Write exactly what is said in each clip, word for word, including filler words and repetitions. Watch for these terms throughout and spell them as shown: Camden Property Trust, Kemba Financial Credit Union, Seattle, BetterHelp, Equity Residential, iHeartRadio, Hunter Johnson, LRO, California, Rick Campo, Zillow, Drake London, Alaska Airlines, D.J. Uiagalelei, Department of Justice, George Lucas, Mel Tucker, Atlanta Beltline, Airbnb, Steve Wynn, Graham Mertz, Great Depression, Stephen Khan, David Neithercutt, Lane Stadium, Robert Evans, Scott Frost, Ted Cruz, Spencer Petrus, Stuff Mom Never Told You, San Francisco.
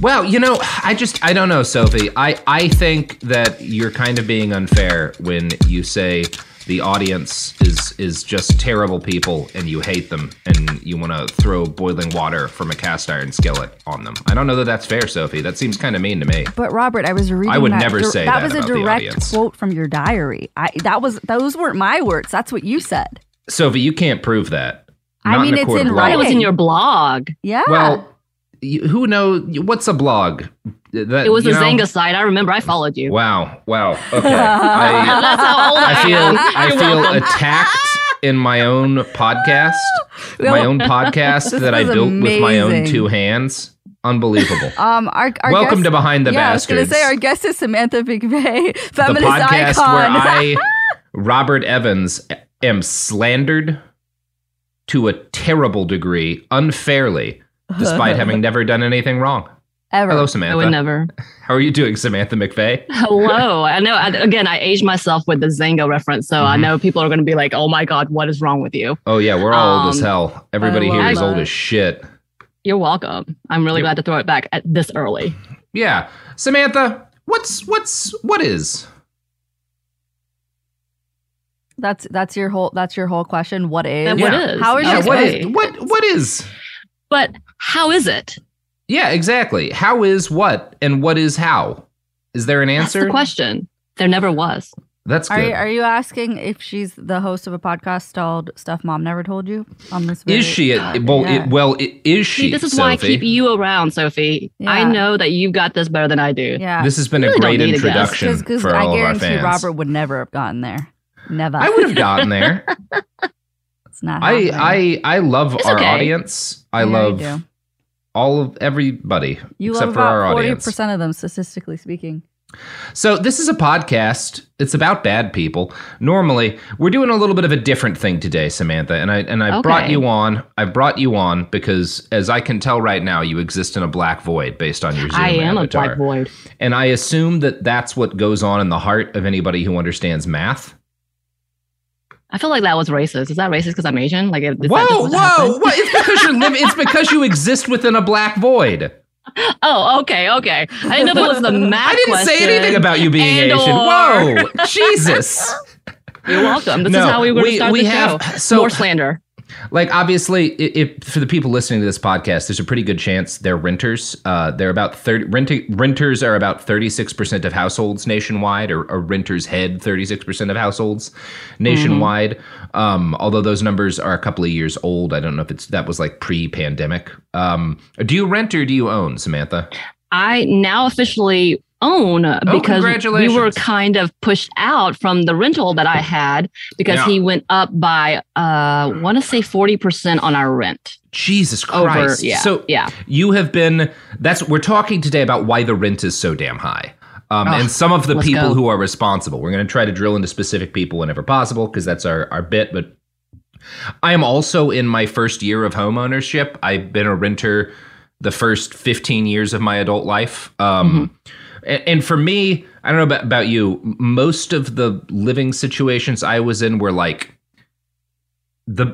Well, you know, I just, I don't know, Sophie. I, I think that you're kind of being unfair when you say the audience is is just terrible people and you hate them and you want to throw boiling water from a cast iron skillet on them. I don't know that that's fair, Sophie. That seems kind of mean to me. But Robert, I was reading I would that. never say that, that was that about a direct quote from your diary. I, that was those weren't my words. That's what you said. Sophie, you can't prove that. Not I mean, in it's in writing. It was in your blog. Yeah. Well, you, who knows? What's a blog? That, it was a know? Zanga site. I remember I followed you. Wow. Wow. Okay. I, That's how old I, I feel, I feel attacked in my own podcast. Well, my own podcast that I built amazing. with my own two hands. Unbelievable. Um, our, our Welcome guest, to Behind the yeah, Bastards. I was going to say, our guest is Samantha McVey, feminist the podcast icon. Where I, Robert Evans, am slandered to a terrible degree, unfairly, despite having never done anything wrong. Ever. Hello, Samantha. I would never. How are you doing, Samantha McVey? Hello. I know, I, again, I aged myself with the Zanga reference, so mm-hmm. I know people are going to be like, oh my God, what is wrong with you? Oh, yeah, we're all um, old as hell. Everybody here is old as shit. You're welcome. I'm really You're- glad to throw it back at this early. Yeah. Samantha, what's, what's, what is? That's, that's your whole, that's your whole question. What is? And what yeah. is? How is yeah, your what is, what, what is? But how is it? Yeah, exactly. How is what and what is how? Is there an answer? That's the question. There never was. That's good. Are you, are you asking if she's the host of a podcast called Stuff Mom Never Told You? On this very, is she? A, well, yeah. it, well it, is she, See, This is Sophie? Why I keep you around, Sophie. Yeah. I know that you've got this better than I do. Yeah. This has been really a great introduction a Cause, cause for all of our fans. I guarantee Robert would never have gotten there. Never. I would have gotten there. It's not happening. I, I, I love it's our okay. audience. I yeah, love... all of everybody you except love for our audience. forty percent of them, statistically speaking. So this is a podcast. It's about bad people. Normally, we're doing a little bit of a different thing today, Samantha. And I and I okay. brought you on. I brought you on because, as I can tell right now, you exist in a black void based on your Zoom I am avatar. a black void, and I assume that that's what goes on in the heart of anybody who understands math. I feel like that was racist. Is that racist because I'm Asian? Like, is whoa, whoa! Happen? What? It's because you're living. It's because you exist within a black void. Oh, okay, okay. I didn't know it was the math. I didn't question. say anything about you being and Asian. Or... Whoa, Jesus! You're welcome. This no, is how we were going to start we the have, show. So, more slander. Like, obviously, if, if for the people listening to this podcast, there's a pretty good chance they're renters. Uh, they're about thirty renting renters are about thirty-six percent of households nationwide, or, or renters head thirty-six percent of households nationwide. Mm-hmm. Um, although those numbers are a couple of years old. I don't know if it's that was like pre-pandemic. Um, do you rent or do you own, Samantha? I now officially own because oh, we were kind of pushed out from the rental that I had because yeah. he went up by, uh, want to say forty percent on our rent. Jesus Christ. Over, yeah, so yeah. you have been, that's, we're talking today about why the rent is so damn high. Um, oh, and some of the people go. who are responsible. We're going to try to drill into specific people whenever possible because that's our, our bit, but I am also in my first year of home ownership. I've been a renter the first fifteen years of my adult life. Um, mm-hmm. And for me, I don't know about, about you, most of the living situations I was in were like the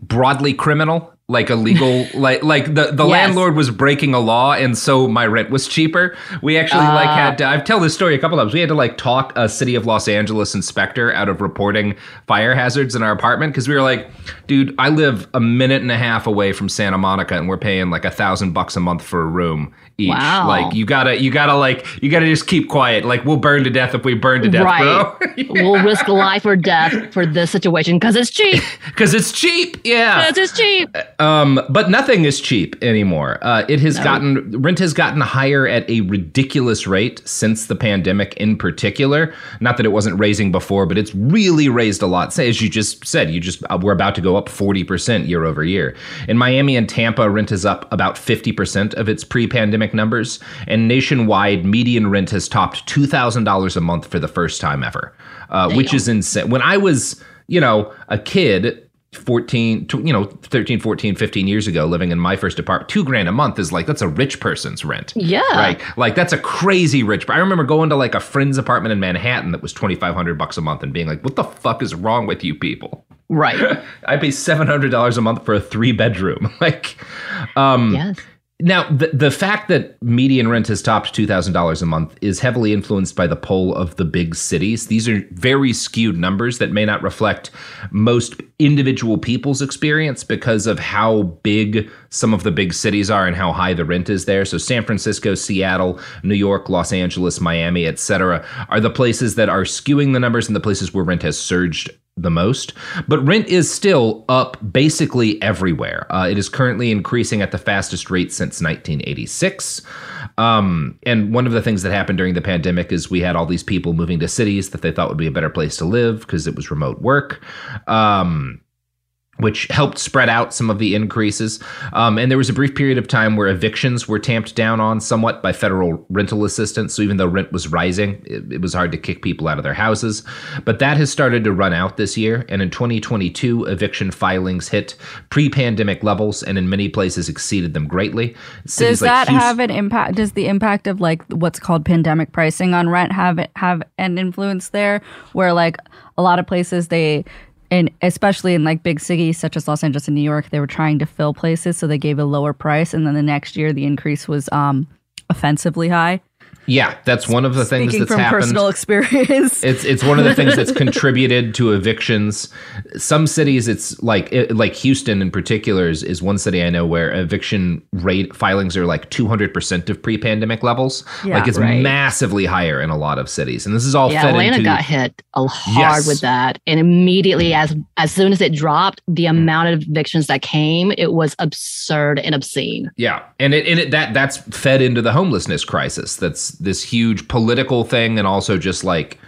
broadly criminal, like illegal, like like the, the yes. landlord was breaking a law. And so my rent was cheaper. We actually uh, like had to, I've told this story a couple times. We had to like talk a city of Los Angeles inspector out of reporting fire hazards in our apartment because we were like, dude, I live a minute and a half away from Santa Monica and we're paying like a thousand bucks a month for a room. Each. Wow. Like you gotta, you gotta like, you gotta just keep quiet. Like we'll burn to death if we burn to death, right. bro. yeah. We'll risk life or death for this situation because it's cheap. Because it's cheap. Yeah. Because it's cheap. Um, but nothing is cheap anymore. Uh, it has no. gotten, rent has gotten higher at a ridiculous rate since the pandemic in particular. Not that it wasn't raising before, but it's really raised a lot. Say, as you just said, you just, uh, we're about to go up forty percent year over year. In Miami and Tampa, rent is up about fifty percent of its pre-pandemic numbers, and nationwide median rent has topped two thousand dollars a month for the first time ever, uh, which is insane. When I was, you know, a kid, fourteen, you know, thirteen, fourteen, fifteen years ago, living in my first apartment, two grand a month is like, that's a rich person's rent. Yeah. Right. Like that's a crazy rich. I remember going to like a friend's apartment in Manhattan that was twenty-five hundred bucks a month and being like, what the fuck is wrong with you people? Right. I pay seven hundred dollars a month for a three bedroom. Like, um, yes. Now, the, the fact that median rent has topped two thousand dollars a month is heavily influenced by the poll of the big cities. These are very skewed numbers that may not reflect most individual people's experience because of how big some of the big cities are and how high the rent is there. So San Francisco, Seattle, New York, Los Angeles, Miami, et cetera, are the places that are skewing the numbers and the places where rent has surged the most. But rent is still up basically everywhere. Uh, it is currently increasing at the fastest rate since nineteen eighty-six. Um, and one of the things that happened during the pandemic is we had all these people moving to cities that they thought would be a better place to live because it was remote work. Um, which helped spread out some of the increases. Um, and there was a brief period of time where evictions were tamped down on somewhat by federal rental assistance. So even though rent was rising, it, it was hard to kick people out of their houses. But that has started to run out this year. And in twenty twenty-two, eviction filings hit pre-pandemic levels and in many places exceeded them greatly. Cities Does that like Houston- have an impact? Does the impact of like what's called pandemic pricing on rent have have an influence there? Where like a lot of places they... And especially in like big cities such as Los Angeles and New York, they were trying to fill places, so they gave a lower price. And then the next year, the increase was um, offensively high. Yeah, that's one of the Speaking things that's from happened. Personal experience. It's it's one of the things that's contributed to evictions. Some cities, it's like it, like Houston in particular is, is one city I know where eviction rate filings are like two hundred percent of pre-pandemic levels. Yeah, like it's right. massively higher in a lot of cities, and this is all. Yeah, fed Atlanta into, got hit hard yes. with that, and immediately as as soon as it dropped, the amount of evictions that came, it was absurd and obscene. Yeah, and it and it, that that's fed into the homelessness crisis. That's this huge political thing and also just like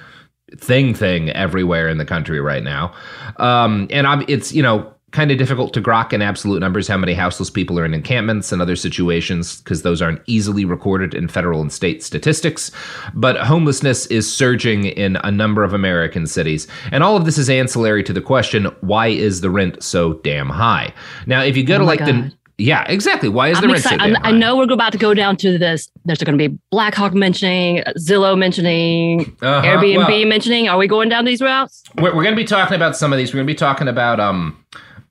thing thing everywhere in the country right now. Um, and I'm, it's, you know, kind of difficult to grok in absolute numbers how many houseless people are in encampments and other situations because those aren't easily recorded in federal and state statistics. But homelessness is surging in a number of American cities. And all of this is ancillary to the question, why is the rent so damn high? Now, if you go oh to like God. the... Yeah, exactly. Why is I'm the rent excited. so damn high? I know we're about to go down to this. There's going to be Blackhawk mentioning, Zillow mentioning, uh-huh. Airbnb well, mentioning. Are we going down these routes? We're, we're going to be talking about some of these. We're going to be talking about um,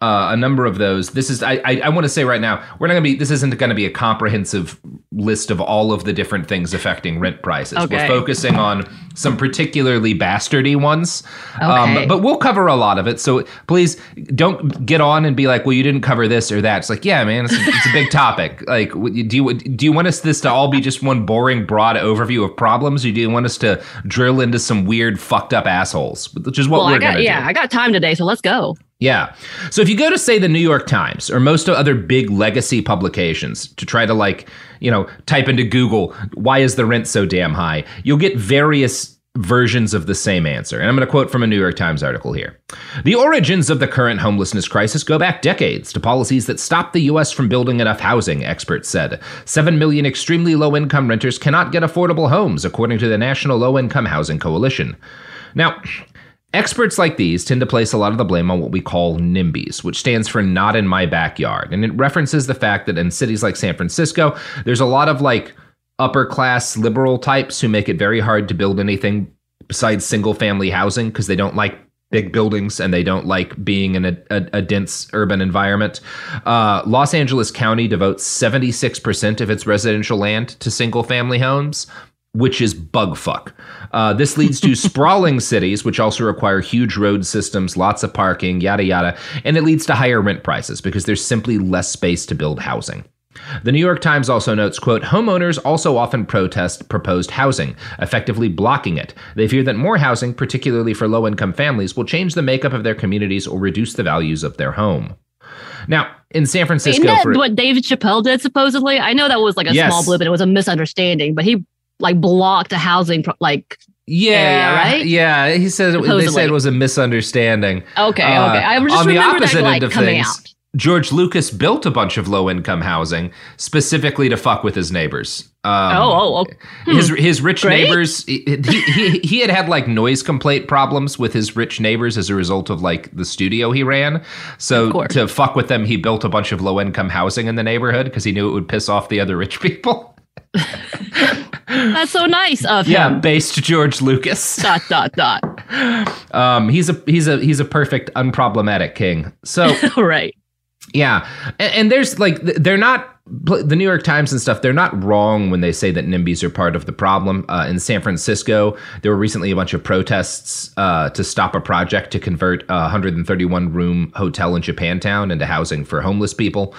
uh, a number of those. This is, I, I, I want to say right now, we're not going to be, this isn't going to be a comprehensive list of all of the different things affecting rent prices. Okay. We're focusing on some particularly bastardy ones, okay. um, but we'll cover a lot of it. So please don't get on and be like, well, you didn't cover this or that. It's like, yeah, man, it's, it's a big topic. Like, do you, do you want us this to all be just one boring, broad overview of problems? Or do you want us to drill into some weird, fucked up assholes, which is what well, we're going to do? Yeah, I got time today, so let's go. Yeah. So if you go to, say, the New York Times or most other big legacy publications to try to, like, you know, type into Google, why is the rent so damn high? You'll get various versions of the same answer. And I'm going to quote from a New York Times article here. The origins of the current homelessness crisis go back decades to policies that stopped the U S from building enough housing, experts said. Seven million extremely low-income renters cannot get affordable homes, according to the National Low-Income Housing Coalition. Now, experts like these tend to place a lot of the blame on what we call NIMBYs, which stands for not in my backyard. And it references the fact that in cities like San Francisco, there's a lot of like upper class liberal types who make it very hard to build anything besides single family housing because they don't like big buildings and they don't like being in a, a, a dense urban environment. Uh, Los Angeles County devotes seventy-six percent of its residential land to single family homes, which is bugfuck. Uh, this leads to sprawling cities, which also require huge road systems, lots of parking, yada, yada. And it leads to higher rent prices because there's simply less space to build housing. The New York Times also notes, quote, homeowners also often protest proposed housing, effectively blocking it. They fear that more housing, particularly for low-income families, will change the makeup of their communities or reduce the values of their home. Now, in San Francisco... Isn't that for, what Dave Chappelle did, supposedly? I know that was like a yes. small blip and it was a misunderstanding, but he... like blocked a housing like yeah area, right yeah he said supposedly. They said it was a misunderstanding. Okay, uh, okay. I just on the opposite that, like, end of things, out. George Lucas built a bunch of low income housing specifically to fuck with his neighbors. Um, oh, oh, okay. hmm. his his rich Great. neighbors. He, he he had had like noise complaint problems with his rich neighbors as a result of like the studio he ran. So to fuck with them, he built a bunch of low income housing in the neighborhood because he knew it would piss off the other rich people. That's so nice of yeah, him. Yeah, based George Lucas. Dot dot dot. Um, he's a he's a he's a perfect unproblematic king. So right. Yeah, and, and there's like they're not the New York Times and stuff. They're not wrong when they say that NIMBYs are part of the problem. Uh, in San Francisco, there were recently a bunch of protests uh, to stop a project to convert a one hundred thirty-one room hotel in Japantown into housing for homeless people.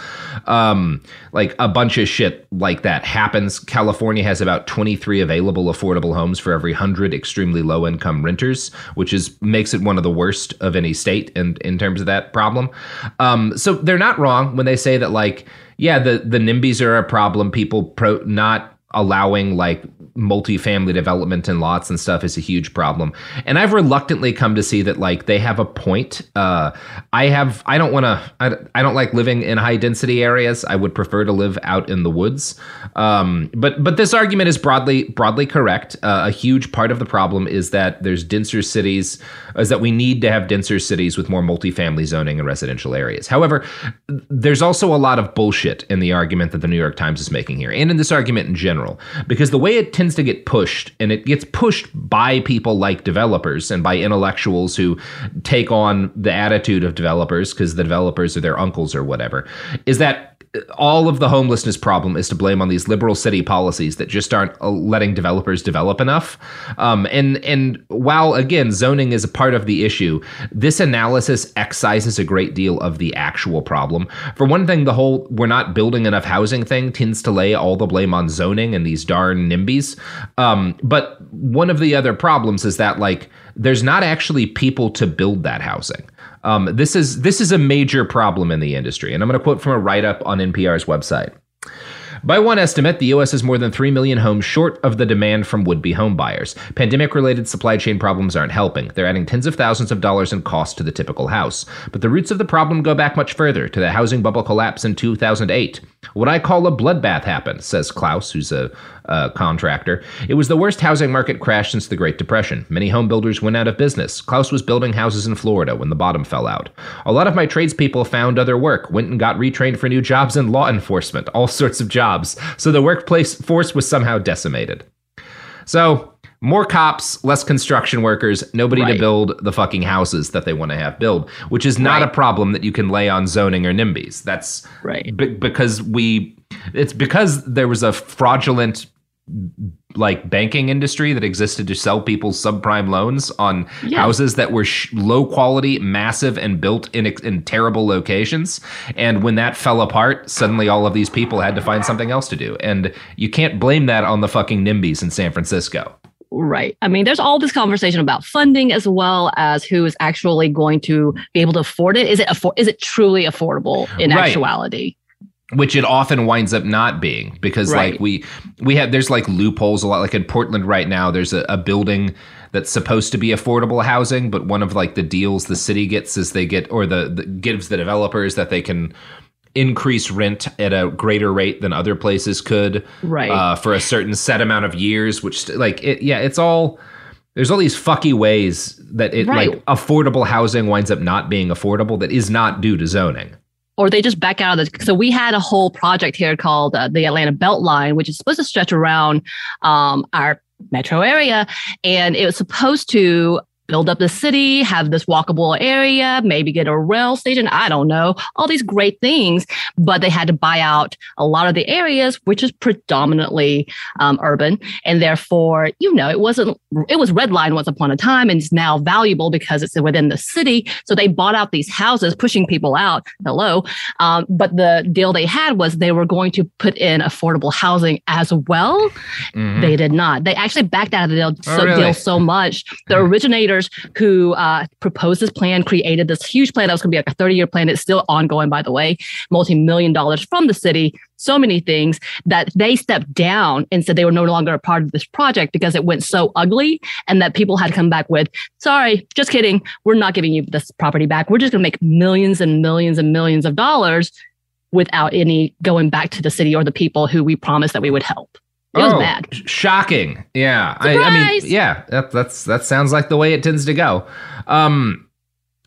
Um, like a bunch of shit like that happens. California has about twenty-three available affordable homes for every one hundred extremely low income renters, which is makes it one of the worst of any state in, in terms of that problem. Um, so they're not wrong when they say that, like, yeah, the, the NIMBYs are a problem. People pro not allowing like multifamily development in lots and stuff is a huge problem. And I've reluctantly come to see that like they have a point. Uh, I have I don't want to I, I don't like living in high density areas. I would prefer to live out in the woods. Um, but but this argument is broadly broadly correct. Uh, a huge part of the problem is that there's denser cities is that we need to have denser cities with more multifamily zoning and residential areas. However, there's also a lot of bullshit in the argument that the New York Times is making here and in this argument in general, because the way it tends to get pushed, and it gets pushed by people like developers and by intellectuals who take on the attitude of developers because the developers are their uncles or whatever, is that all of the homelessness problem is to blame on these liberal city policies that just aren't letting developers develop enough. Um, and, and while, again, zoning is a part of the issue, this analysis excises a great deal of the actual problem. For one thing, the whole we're not building enough housing thing tends to lay all the blame on zoning and these darn NIMBYs. Um, but one of the other problems is that, like, there's not actually people to build that housing. Um, this is this is a major problem in the industry. And I'm going to quote from a write-up on N P R's website. By one estimate, the U S is more than three million homes short of the demand from would-be home buyers. Pandemic-related supply chain problems aren't helping. They're adding tens of thousands of dollars in cost to the typical house. But the roots of the problem go back much further, to the housing bubble collapse in two thousand eight. What I call a bloodbath happened, says Klaus, who's a, a contractor. It was the worst housing market crash since the Great Depression. Many home builders went out of business. Klaus was building houses in Florida when the bottom fell out. A lot of my tradespeople found other work, went and got retrained for new jobs in law enforcement, all sorts of jobs. So the workplace force was somehow decimated. So More cops, less construction workers, nobody right. to build the fucking houses that they want to have build, which is not right. a problem that you can lay on zoning or NIMBYs. That's right. b- because we, it's because there was a fraudulent like banking industry that existed to sell people subprime loans on yeah. houses that were sh- low quality, massive, and built in, in terrible locations. And when that fell apart, suddenly all of these people had to find something else to do. And you can't blame that on the fucking NIMBYs in San Francisco. Right. I mean, there's all this conversation about funding as well as who is actually going to be able to afford it. Is it afford- Is it truly affordable in right. actuality? Which it often winds up not being because right. like we we have there's like loopholes a lot. Like in Portland right now, there's a, a building that's supposed to be affordable housing. But one of like the deals the city gets is they get or the, the gives the developers that they can increase rent at a greater rate than other places could right. uh, for a certain set amount of years, which like, it, yeah, it's all, there's all these fucky ways that it right. like affordable housing winds up not being affordable that is not due to zoning. Or they just back out of it. So we had a whole project here called uh, the Atlanta Beltline, which is supposed to stretch around um, our metro area. And it was supposed to build up the city, have this walkable area, maybe get a rail station. I don't know, all these great things. But they had to buy out a lot of the areas, which is predominantly um, urban. And therefore, you know, it wasn't, it was redlined once upon a time and it's now valuable because it's within the city. So they bought out these houses, pushing people out. Hello. Um, but the deal they had was they were going to put in affordable housing as well. Mm-hmm. They did not. They actually backed out of the deal, oh, so, really? deal so much. The originator who uh, proposed this plan, created this huge plan that was going to be like a thirty-year plan. It's still ongoing, by the way, multi-million dollars from the city, so many things that they stepped down and said they were no longer a part of this project because it went so ugly and that people had come back with, sorry, just kidding. We're not giving you this property back. We're just going to make millions and millions and millions of dollars without any going back to the city or the people who we promised that we would help. It was oh, bad. Shocking. Yeah. I, I mean, yeah, that, that's, that sounds like the way it tends to go. Um,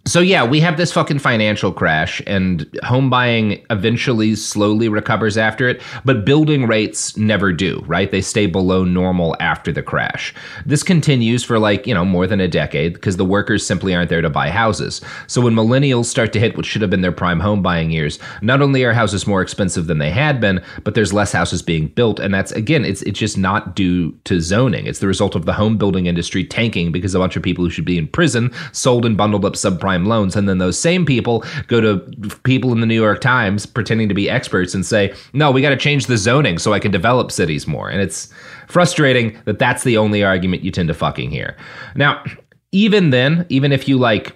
so yeah, we have this fucking financial crash and home buying eventually slowly recovers after it, but building rates never do, right? They stay below normal after the crash. This continues for like, you know, more than a decade because the workers simply aren't there to buy houses. So when millennials start to hit what should have been their prime home buying years, not only are houses more expensive than they had been, but there's less houses being built. And that's, again, it's it's just not due to zoning. It's the result of the home building industry tanking because a bunch of people who should be in prison sold and bundled up subprime loans. And then those same people go to people in the New York Times pretending to be experts and say, no, we got to change the zoning so I can develop cities more. And it's frustrating that that's the only argument you tend to fucking hear. Now, even then, even if you like,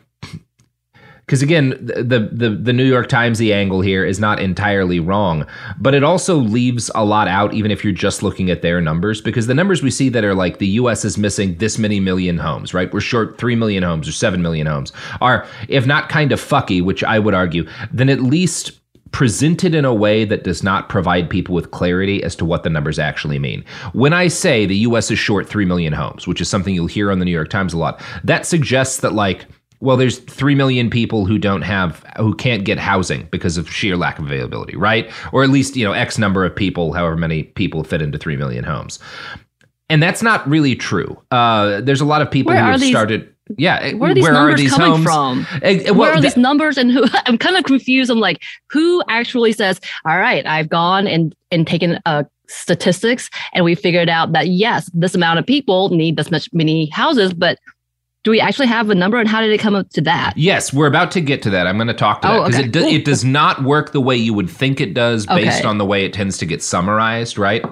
because again, the, the, the New York Times-y angle here is not entirely wrong, but it also leaves a lot out, even if you're just looking at their numbers, because the numbers we see that are like the U S is missing this many million homes, right? We're short three million homes or seven million homes are, if not kind of fucky, which I would argue, then at least presented in a way that does not provide people with clarity as to what the numbers actually mean. When I say the U S is short three million homes, which is something you'll hear on the New York Times a lot, that suggests that like, well, there's three million people who don't have, who can't get housing because of sheer lack of availability, right? Or at least, you know, X number of people, however many people fit into three million homes. And that's not really true. Uh, there's a lot of people where who have these, started, yeah. Where are these where numbers are these coming homes? from? And, and, well, where are these that, numbers and who, I'm kind of confused. I'm like, who actually says, all right, I've gone and, and taken a statistics and we figured out that yes, this amount of people need this much many houses, but do we actually have a number and how did it come up to that? Yes, we're about to get to that. I'm going to talk to oh, that because okay. it, do, it does not work the way you would think it does based okay. on the way it tends to get summarized, right?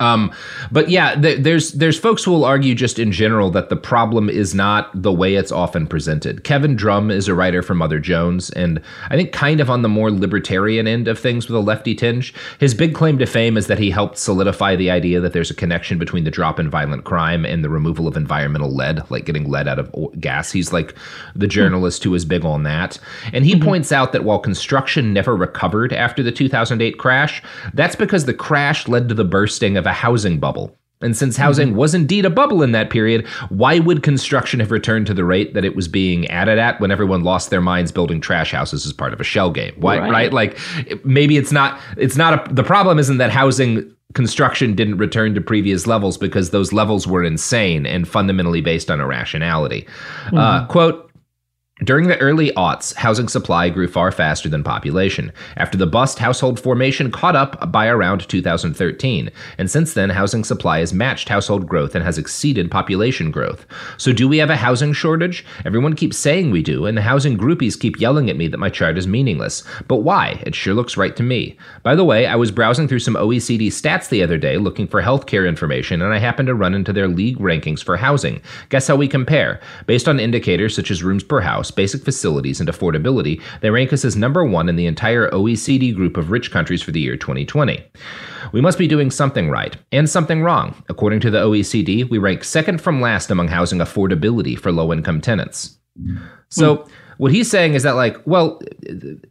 Um, but yeah, th- there's there's folks who will argue just in general that the problem is not the way it's often presented. Kevin Drum is a writer for Mother Jones, and I think kind of on the more libertarian end of things with a lefty tinge. His big claim to fame is that he helped solidify the idea that there's a connection between the drop in violent crime and the removal of environmental lead, like getting lead out of oil- gas. He's like the journalist who is big on that. And he mm-hmm. points out that while construction never recovered after the two thousand eight crash, that's because the crash led to the bursting of a housing bubble. And since housing was indeed a bubble in that period, why would construction have returned to the rate that it was being added at when everyone lost their minds building trash houses as part of a shell game? Why, right. right? Like maybe it's not, it's not a, the problem isn't that housing construction didn't return to previous levels because those levels were insane and fundamentally based on irrationality. Mm-hmm. Uh, quote, during the early aughts, housing supply grew far faster than population. After the bust, household formation caught up by around two thousand thirteen. And since then, housing supply has matched household growth and has exceeded population growth. So do we have a housing shortage? Everyone keeps saying we do, and the housing groupies keep yelling at me that my chart is meaningless. But why? It sure looks right to me. By the way, I was browsing through some O E C D stats the other day looking for healthcare information, and I happened to run into their league rankings for housing. Guess how we compare? Based on indicators such as rooms per house, basic facilities, and affordability, they rank us as number one in the entire O E C D group of rich countries for the year twenty twenty. We must be doing something right and something wrong. According to the O E C D, we rank second from last among housing affordability for low-income tenants. So mm. what he's saying is that, like, well,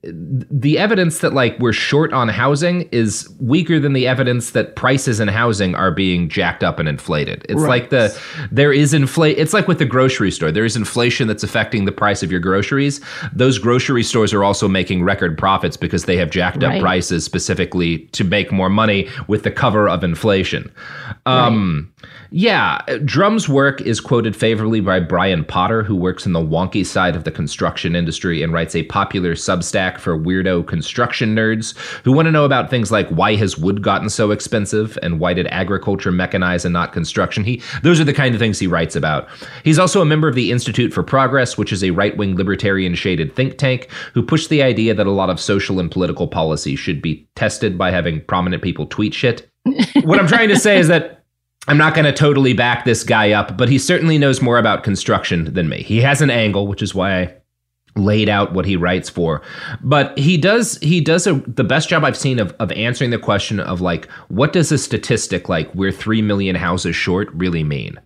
the evidence that, like, we're short on housing is weaker than the evidence that prices in housing are being jacked up and inflated. It's right. like the there is inflation. It's like with the grocery store. There is inflation that's affecting the price of your groceries. Those grocery stores are also making record profits because they have jacked up right. prices specifically to make more money with the cover of inflation. Um, right. Yeah. Drum's work is quoted favorably by Brian Potter, who works in the wonky side of the construction industry and writes a popular Substack for weirdo construction nerds who want to know about things like why has wood gotten so expensive and why did agriculture mechanize and not construction. He, those are the kind of things he writes about. He's also a member of the Institute for Progress, which is a right-wing libertarian-shaded think tank who pushed the idea that a lot of social and political policy should be tested by having prominent people tweet shit. What I'm trying to say is that I'm not going to totally back this guy up, but he certainly knows more about construction than me. He has an angle, which is why I laid out what he writes for. But he does he does a, the best job I've seen of, of answering the question of, like, what does a statistic like we're three million houses short really mean?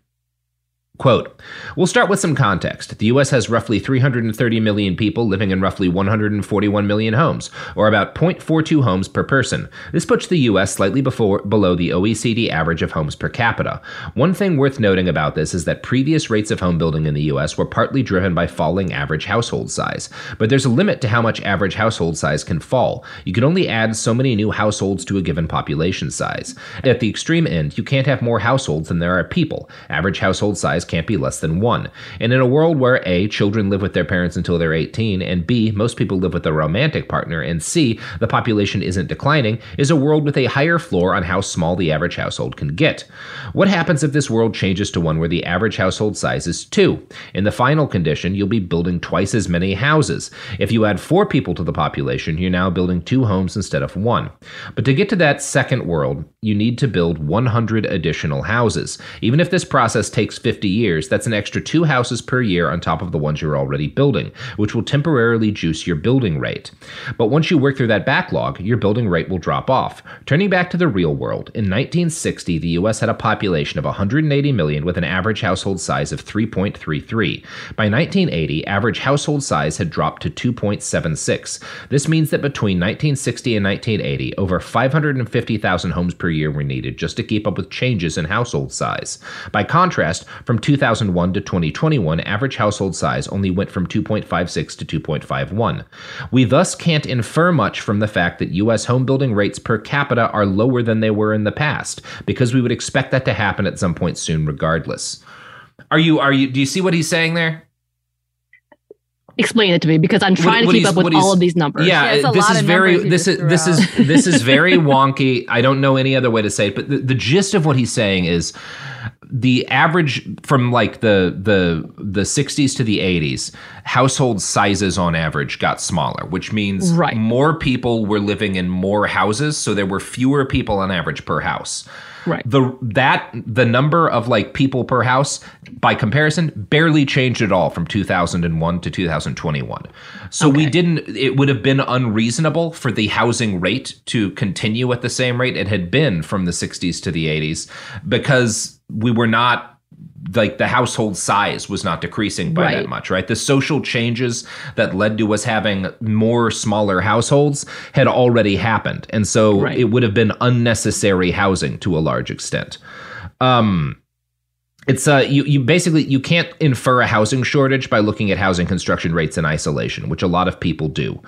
Quote, we'll start with some context. The U S has roughly three hundred thirty million people living in roughly one hundred forty-one million homes, or about zero point four two homes per person. This puts the U S slightly before, below the O E C D average of homes per capita. One thing worth noting about this is that previous rates of home building in the U S were partly driven by falling average household size. But there's a limit to how much average household size can fall. You can only add so many new households to a given population size. At the extreme end, you can't have more households than there are people. Average household size can't be less than one. And in a world where A, children live with their parents until they're eighteen, and B, most people live with a romantic partner, and C, the population isn't declining, is a world with a higher floor on how small the average household can get. What happens if this world changes to one where the average household size is two? In the final condition, you'll be building twice as many houses. If you add four people to the population, you're now building two homes instead of one. But to get to that second world, you need to build one hundred additional houses. Even if this process takes fifty years, years, that's an extra two houses per year on top of the ones you're already building, which will temporarily juice your building rate. But once you work through that backlog, your building rate will drop off. Turning back to the real world, in nineteen sixty, the U S had a population of one hundred eighty million with an average household size of three point three three. By nineteen eighty, average household size had dropped to two point seven six. This means that between nineteen sixty and nineteen eighty, over five hundred fifty thousand homes per year were needed just to keep up with changes in household size. By contrast, from two thousand one to twenty twenty-one, average household size only went from two point five six to two point five one. We thus can't infer much from the fact that U S home building rates per capita are lower than they were in the past, because we would expect that to happen at some point soon regardless. Are you, are you, do you see what he's saying there? Explain it to me, because I'm trying what, to keep up with all of these numbers. Yeah, yeah, this is very this is this is this is very wonky. I don't know any other way to say it, but the, the gist of what he's saying is the average from like the the the sixties to the eighties, household sizes on average got smaller, which means right. more people were living in more houses, so there were fewer people on average per house. Right. The that the number of like people per house by comparison barely changed at all from two thousand one to two thousand twenty-one. So okay. we didn't it would have been unreasonable for the housing rate to continue at the same rate it had been from the sixties to the eighties, because we were not like the household size was not decreasing by right. that much, right? The social changes that led to us having more smaller households had already happened. And so right. it would have been unnecessary housing to a large extent. Um, It's uh, you, you basically you can't infer a housing shortage by looking at housing construction rates in isolation, which a lot of people do.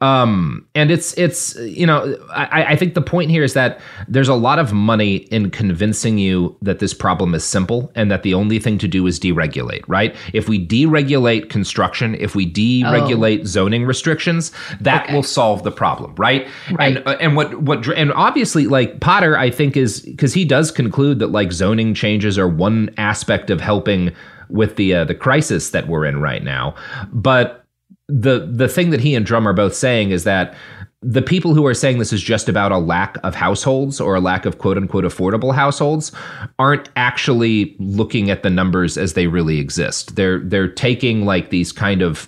Um, and it's it's you know, I, I think the point here is that there's a lot of money in convincing you that this problem is simple and that the only thing to do is deregulate. Right. If we deregulate construction, if we deregulate oh. zoning restrictions, that okay. will solve the problem. Right. right. And uh, and what what and obviously, like Potter, I think, is because he does conclude that like zoning changes are one aspect of helping with the uh, the crisis that we're in right now. But the the thing that he and Drum are both saying is that the people who are saying this is just about a lack of households or a lack of quote unquote affordable households aren't actually looking at the numbers as they really exist. They're they're taking like these kind of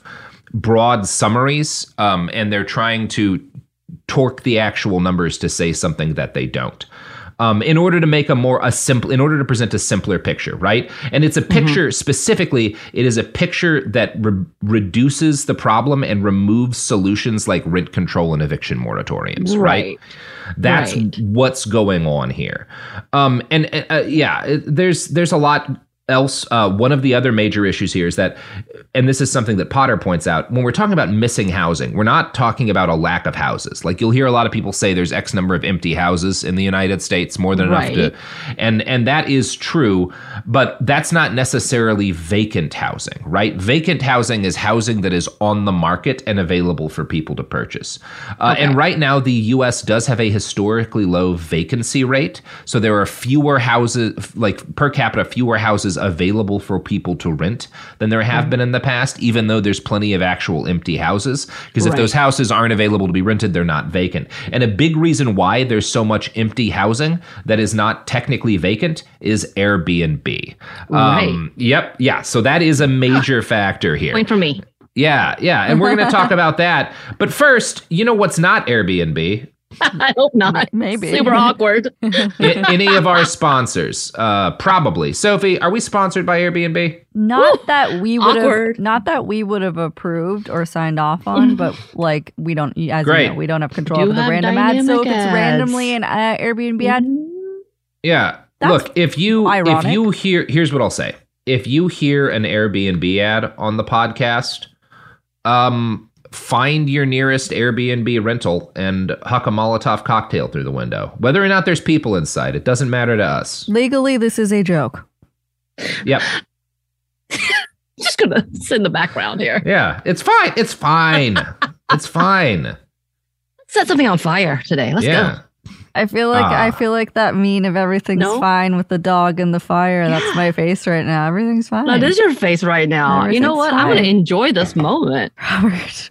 broad summaries um, and they're trying to torque the actual numbers to say something that they don't. Um, in order to make a more a simple, in order to present a simpler picture, right? And it's a picture mm-hmm. specifically. It is a picture that re- reduces the problem and removes solutions like rent control and eviction moratoriums, right? right? That's right. what's going on here. Um, and uh, yeah, it, there's there's a lot else. Uh, one of the other major issues here is that, and this is something that Potter points out, when we're talking about missing housing, we're not talking about a lack of houses. Like you'll hear a lot of people say there's X number of empty houses in the United States, more than enough right. to, and and that is true, but that's not necessarily vacant housing, right? Vacant housing is housing that is on the market and available for people to purchase. Uh, okay. And right now the U S does have a historically low vacancy rate. So there are fewer houses, like per capita, fewer houses available for people to rent than there have mm-hmm. been in the past, even though there's plenty of actual empty houses, because right. if those houses aren't available to be rented, they're not vacant. And a big reason why there's so much empty housing that is not technically vacant is Airbnb. Right. Um, yep. Yeah. So that is a major factor here. Point for me. Yeah. Yeah. And we're going to talk about that. But first, you know what's not Airbnb? I hope not. Maybe. Super awkward. Any of our sponsors? Uh, probably. Sophie, are we sponsored by Airbnb? Not Woo! that we would awkward. have. Not that we would have approved or signed off on, but like we don't. As Great. You know, we don't have control do of the random ads, so if it's ads. randomly an uh, Airbnb ad. Yeah. That's Look, if you ironic. if you hear, here's what I'll say: if you hear an Airbnb ad on the podcast, um. find your nearest Airbnb rental and huck a Molotov cocktail through the window. Whether or not there's people inside, it doesn't matter to us. Legally, this is a joke. Yep. Just gonna sit in the background here. Yeah, it's fine. It's fine. It's fine. Set something on fire today. Let's yeah. go. I feel like ah. I feel like that meme of everything's no? fine with the dog and the fire. Yeah. That's my face right now. Everything's fine. That is your face right now. You know what? Fine. I'm gonna enjoy this moment, Robert.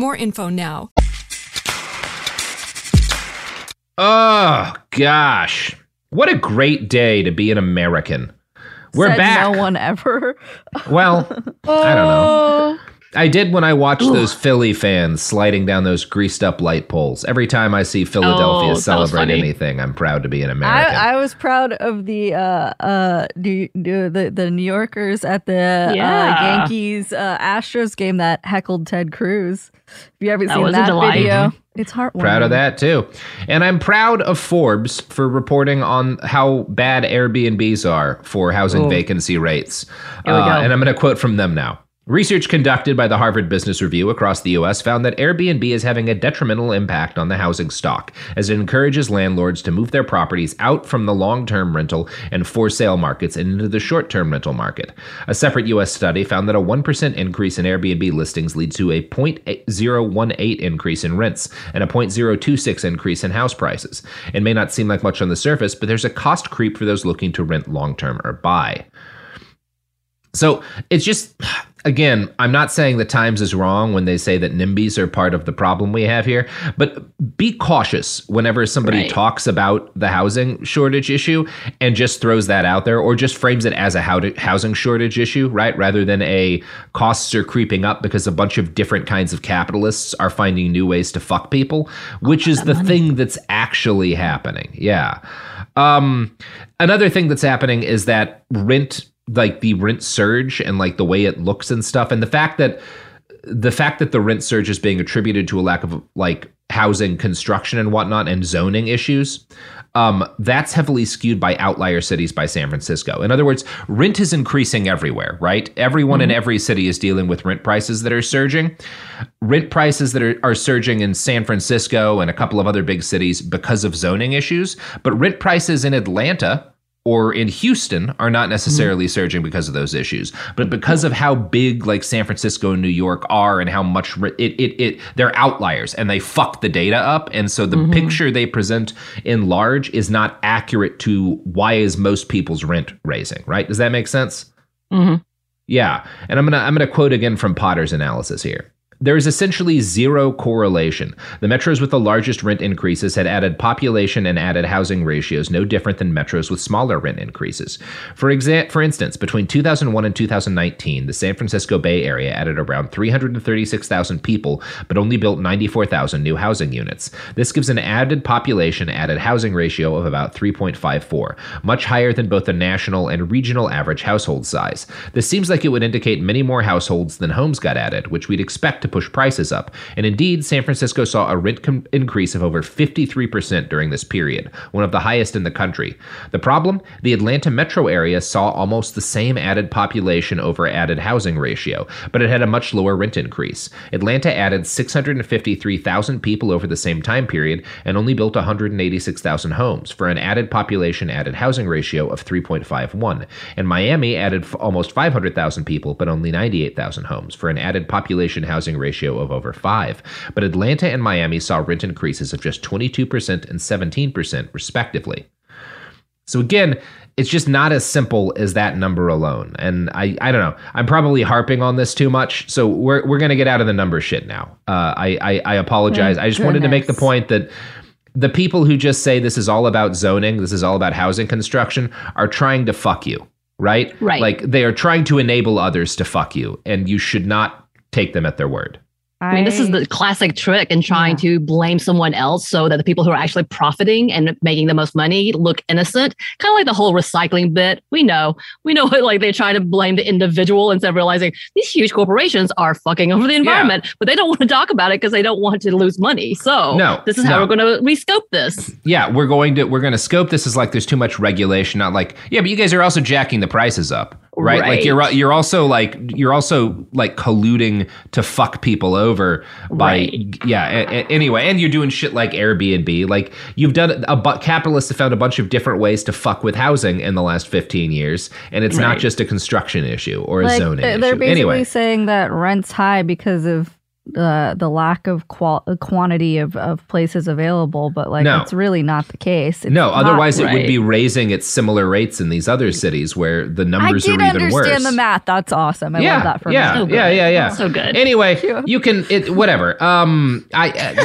More info now. Oh, gosh. What a great day to be an American. We're Said back. No one ever. Well, oh. I don't know. I did when I watched Ugh. those Philly fans sliding down those greased up light poles. Every time I see Philadelphia oh, celebrate anything, I'm proud to be an American. I, I was proud of the uh, uh, the, the the New Yorkers at the yeah. uh, Yankees uh, Astros game that heckled Ted Cruz. If you haven't that seen that delight. video, it's heartwarming. Proud of that, too. And I'm proud of Forbes for reporting on how bad Airbnbs are for housing Ooh. vacancy rates. Uh, and I'm going to quote from them now. Research conducted by the Harvard Business Review across the U S found that Airbnb is having a detrimental impact on the housing stock, as it encourages landlords to move their properties out from the long-term rental and for-sale markets and into the short-term rental market. A separate U S study found that a one percent increase in Airbnb listings leads to a zero point zero one eight increase in rents and a zero point zero two six increase in house prices. It may not seem like much on the surface, but there's a cost creep for those looking to rent long-term or buy. So it's just... Again, I'm not saying the Times is wrong when they say that NIMBYs are part of the problem we have here, but be cautious whenever somebody right. talks about the housing shortage issue and just throws that out there or just frames it as a housing shortage issue, right? Rather than a costs are creeping up because a bunch of different kinds of capitalists are finding new ways to fuck people, which is the money. thing that's actually happening. Yeah. Um, another thing that's happening is that rent like the rent surge and like the way it looks and stuff. And the fact that the fact that the rent surge is being attributed to a lack of like housing construction and whatnot and zoning issues, um, that's heavily skewed by outlier cities by San Francisco. In other words, rent is increasing everywhere, right? Everyone mm-hmm. in every city is dealing with rent prices that are surging. Rent prices that are, are surging in San Francisco and a couple of other big cities because of zoning issues. But rent prices in Atlanta or in Houston are not necessarily surging because of those issues, but because of how big like San Francisco and New York are and how much it, it, it they're outliers and they fuck the data up. And so the mm-hmm. picture they present in large is not accurate to why is most people's rent raising, right? Does that make sense? Mm-hmm. Yeah. And I'm going to, I'm going to quote again from Potter's analysis here. There is essentially zero correlation. The metros with the largest rent increases had added population and added housing ratios no different than metros with smaller rent increases. For exa- for instance, between two thousand one and two thousand nineteen, the San Francisco Bay Area added around three hundred thirty-six thousand people, but only built ninety-four thousand new housing units. This gives an added population added housing ratio of about three point five four, much higher than both the national and regional average household size. This seems like it would indicate many more households than homes got added, which we'd expect to push prices up. And indeed, San Francisco saw a rent com- increase of over fifty-three percent during this period, one of the highest in the country. The problem? The Atlanta metro area saw almost the same added population over added housing ratio, but it had a much lower rent increase. Atlanta added six hundred fifty-three thousand people over the same time period and only built one hundred eighty-six thousand homes for an added population added housing ratio of three point five one. And Miami added f- almost five hundred thousand people, but only ninety-eight thousand homes for an added population housing ratio of over five. But Atlanta and Miami saw rent increases of just twenty-two percent and seventeen percent, respectively. So again, it's just not as simple as that number alone. And I, I don't know, I'm probably harping on this too much. So we're we're going to get out of the number shit now. Uh, I, I, I apologize. Thank I just goodness. wanted to make the point that the people who just say this is all about zoning, this is all about housing construction, are trying to fuck you, right? Right. Like, they are trying to enable others to fuck you, and you should not take them at their word. I mean, this is the classic trick in trying yeah. to blame someone else so that the people who are actually profiting and making the most money look innocent. Kind of like the whole recycling bit. We know. We know what, like, they're trying to blame the individual instead of realizing these huge corporations are fucking over the environment, yeah. but they don't want to talk about it because they don't want to lose money. So no, this is no. how we're going to rescope this. Yeah, we're going to we're going to scope this as like there's too much regulation. Not like, yeah, but you guys are also jacking the prices up. Right? Right, like you're you're also like you're also like colluding to fuck people over by right. yeah. A, a, anyway, and you're doing shit like Airbnb. Like, you've done a bu- capitalists have found a bunch of different ways to fuck with housing in the last fifteen years, and it's right. not just a construction issue or a like, zoning they're issue. They're basically anyway. saying that rent's high because of uh, the lack of qual- quantity of, of places available, but like no. it's really not the case. It's no, otherwise right. it would be raising at similar rates in these other cities where the numbers are even worse. I did understand the math. That's awesome. I yeah, love that for yeah, me. So yeah, yeah, yeah. So good. Anyway, you. you can, it, whatever. Um, I, uh,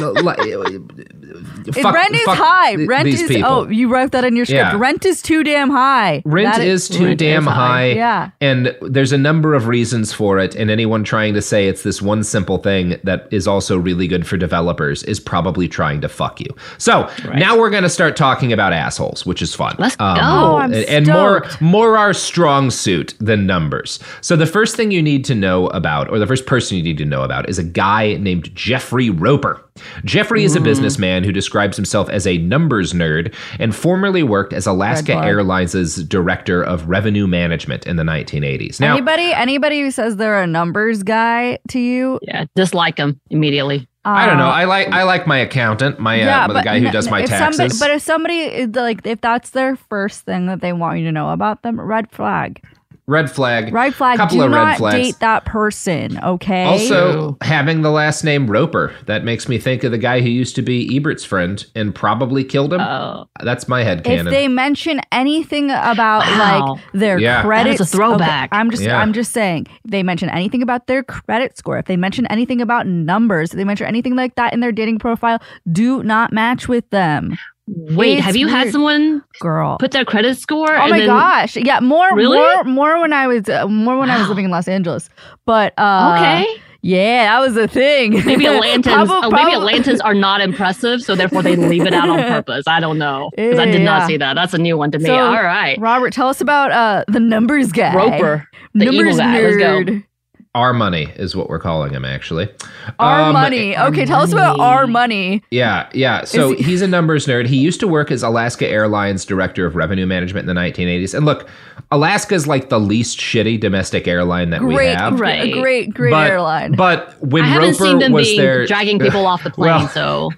fuck, rent is high. Rent is, people. oh, you wrote that in your script. Yeah. Rent is too damn high. Rent that is too rent damn is high. high. Yeah. And there's a number of reasons for it. And anyone trying to say it's this one simple thing that is also really good for developers is probably trying to fuck you. So right. now we're going to start talking about assholes, which is fun. Let's um, go. Oh, I'm and stoked. more more our strong suit than numbers. So the first thing you need to know about, or the first person you need to know about, is a guy named Jeffrey Roper. Jeffrey is a businessman who describes himself as a numbers nerd and formerly worked as Alaska Airlines' director of revenue management in the nineteen eighties. Now, anybody, anybody who says they're a numbers guy to you, yeah, dislike him immediately. Uh, I don't know. I like I like my accountant, my yeah, uh, the guy who does my taxes. Somebody, but if somebody like if that's their first thing that they want you to know about them, red flag. Red flag. Red flag. Couple of red flags. Do not date that person, okay? Also, having the last name Roper, that makes me think of the guy who used to be Ebert's friend and probably killed him. Oh. That's my headcanon. If they mention anything about wow. like their yeah. credit, that's a throwback. Okay, I'm just, yeah. I'm just saying. If they mention anything about their credit score, if they mention anything about numbers, if they mention anything like that in their dating profile, do not match with them. Wait, it's have you weird. had someone girl put their credit score? Oh and my then, gosh, yeah, more, really? more, more when I was uh, more when wow. I was living in Los Angeles. But uh, okay, yeah, that was a thing. Maybe Atlantans, probably, oh, maybe Atlantans are not impressive, so therefore they leave it out on purpose. I don't know because I did yeah. not see that. That's a new one to me. So, all right, Robert, tell us about uh, the numbers guy, Roper, the numbers evil guy. nerd. Let's go. Our Money is what we're calling him, actually. Our um, Money. Okay, tell us about Our Money. Yeah, yeah. So he- he's a numbers nerd. He used to work as Alaska Airlines director of revenue management in the nineteen eighties. And look, Alaska's like the least shitty domestic airline that great, we have. Right. A great, great but, airline. But when I Roper seen them was being, there, dragging people off the plane, well, so.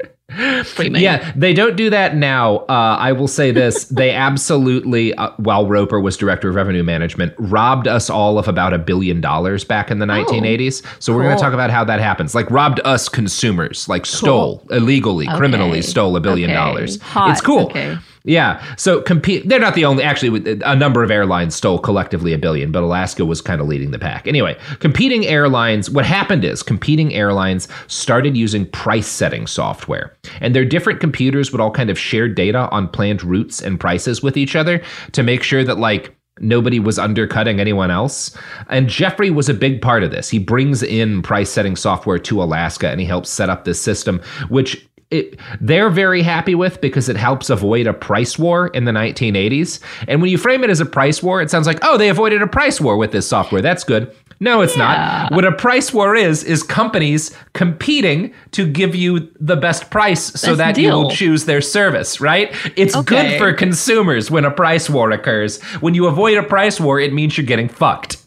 Screaming. Yeah, they don't do that now. Uh, I will say this. They absolutely, uh, while Roper was director of revenue management, robbed us all of about a billion dollars back in the nineteen eighties. Oh, so we're cool. going to talk about how that happens. Like, robbed us consumers, like stole, cool. illegally, okay. criminally stole a billion okay. dollars. Hot. It's cool. Okay. Yeah. So compete. They're not the only. Actually, a number of airlines stole collectively a billion, but Alaska was kind of leading the pack. Anyway, competing airlines. What happened is competing airlines started using price setting software, and their different computers would all kind of share data on planned routes and prices with each other to make sure that like nobody was undercutting anyone else. And Jeffrey was a big part of this. He brings in price setting software to Alaska, and he helps set up this system, which. It, they're very happy with because it helps avoid a price war in the nineteen eighties. And when you frame it as a price war, it sounds like, oh, they avoided a price war with this software. That's good. No, it's yeah. not. What a price war is, is companies competing to give you the best price so best that deal. You will choose their service, right? It's okay. good for consumers when a price war occurs. When you avoid a price war, it means you're getting fucked.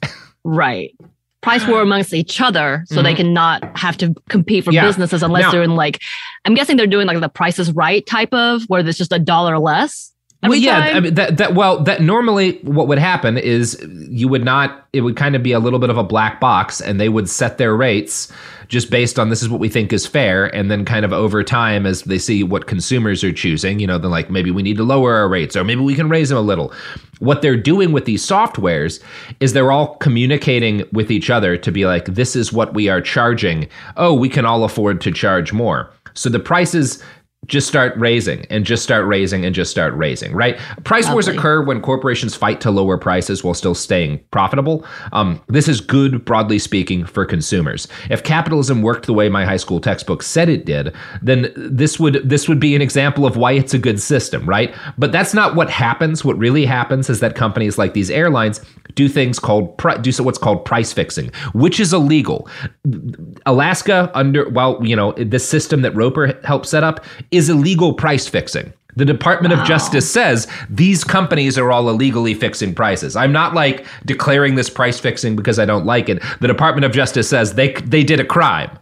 Right. Price war amongst each other so mm-hmm. they can not have to compete for yeah. businesses unless now, they're in like, I'm guessing they're doing like the Price is Right type of where there's just a dollar less. Well, yeah, I mean, that, that, well, that normally what would happen is you would not, it would kind of be a little bit of a black box and they would set their rates just based on this is what we think is fair. And then kind of over time, as they see what consumers are choosing, you know, they're like, maybe we need to lower our rates or maybe we can raise them a little. What they're doing with these softwares is they're all communicating with each other to be like, this is what we are charging. Oh, we can all afford to charge more. So the prices just start raising and just start raising and just start raising, right? Price Lovely. Wars occur when corporations fight to lower prices while still staying profitable. Um, this is good, broadly speaking, for consumers. If capitalism worked the way my high school textbook said it did, then this would this would be an example of why it's a good system, right? But that's not what happens. What really happens is that companies like these airlines do things called do so what's called price fixing, which is illegal. Alaska under well, you know, this system that Roper helped set up is illegal price fixing. The Department wow. of Justice says these companies are all illegally fixing prices. I'm not like declaring this price fixing because I don't like it. The Department of Justice says they they did a crime.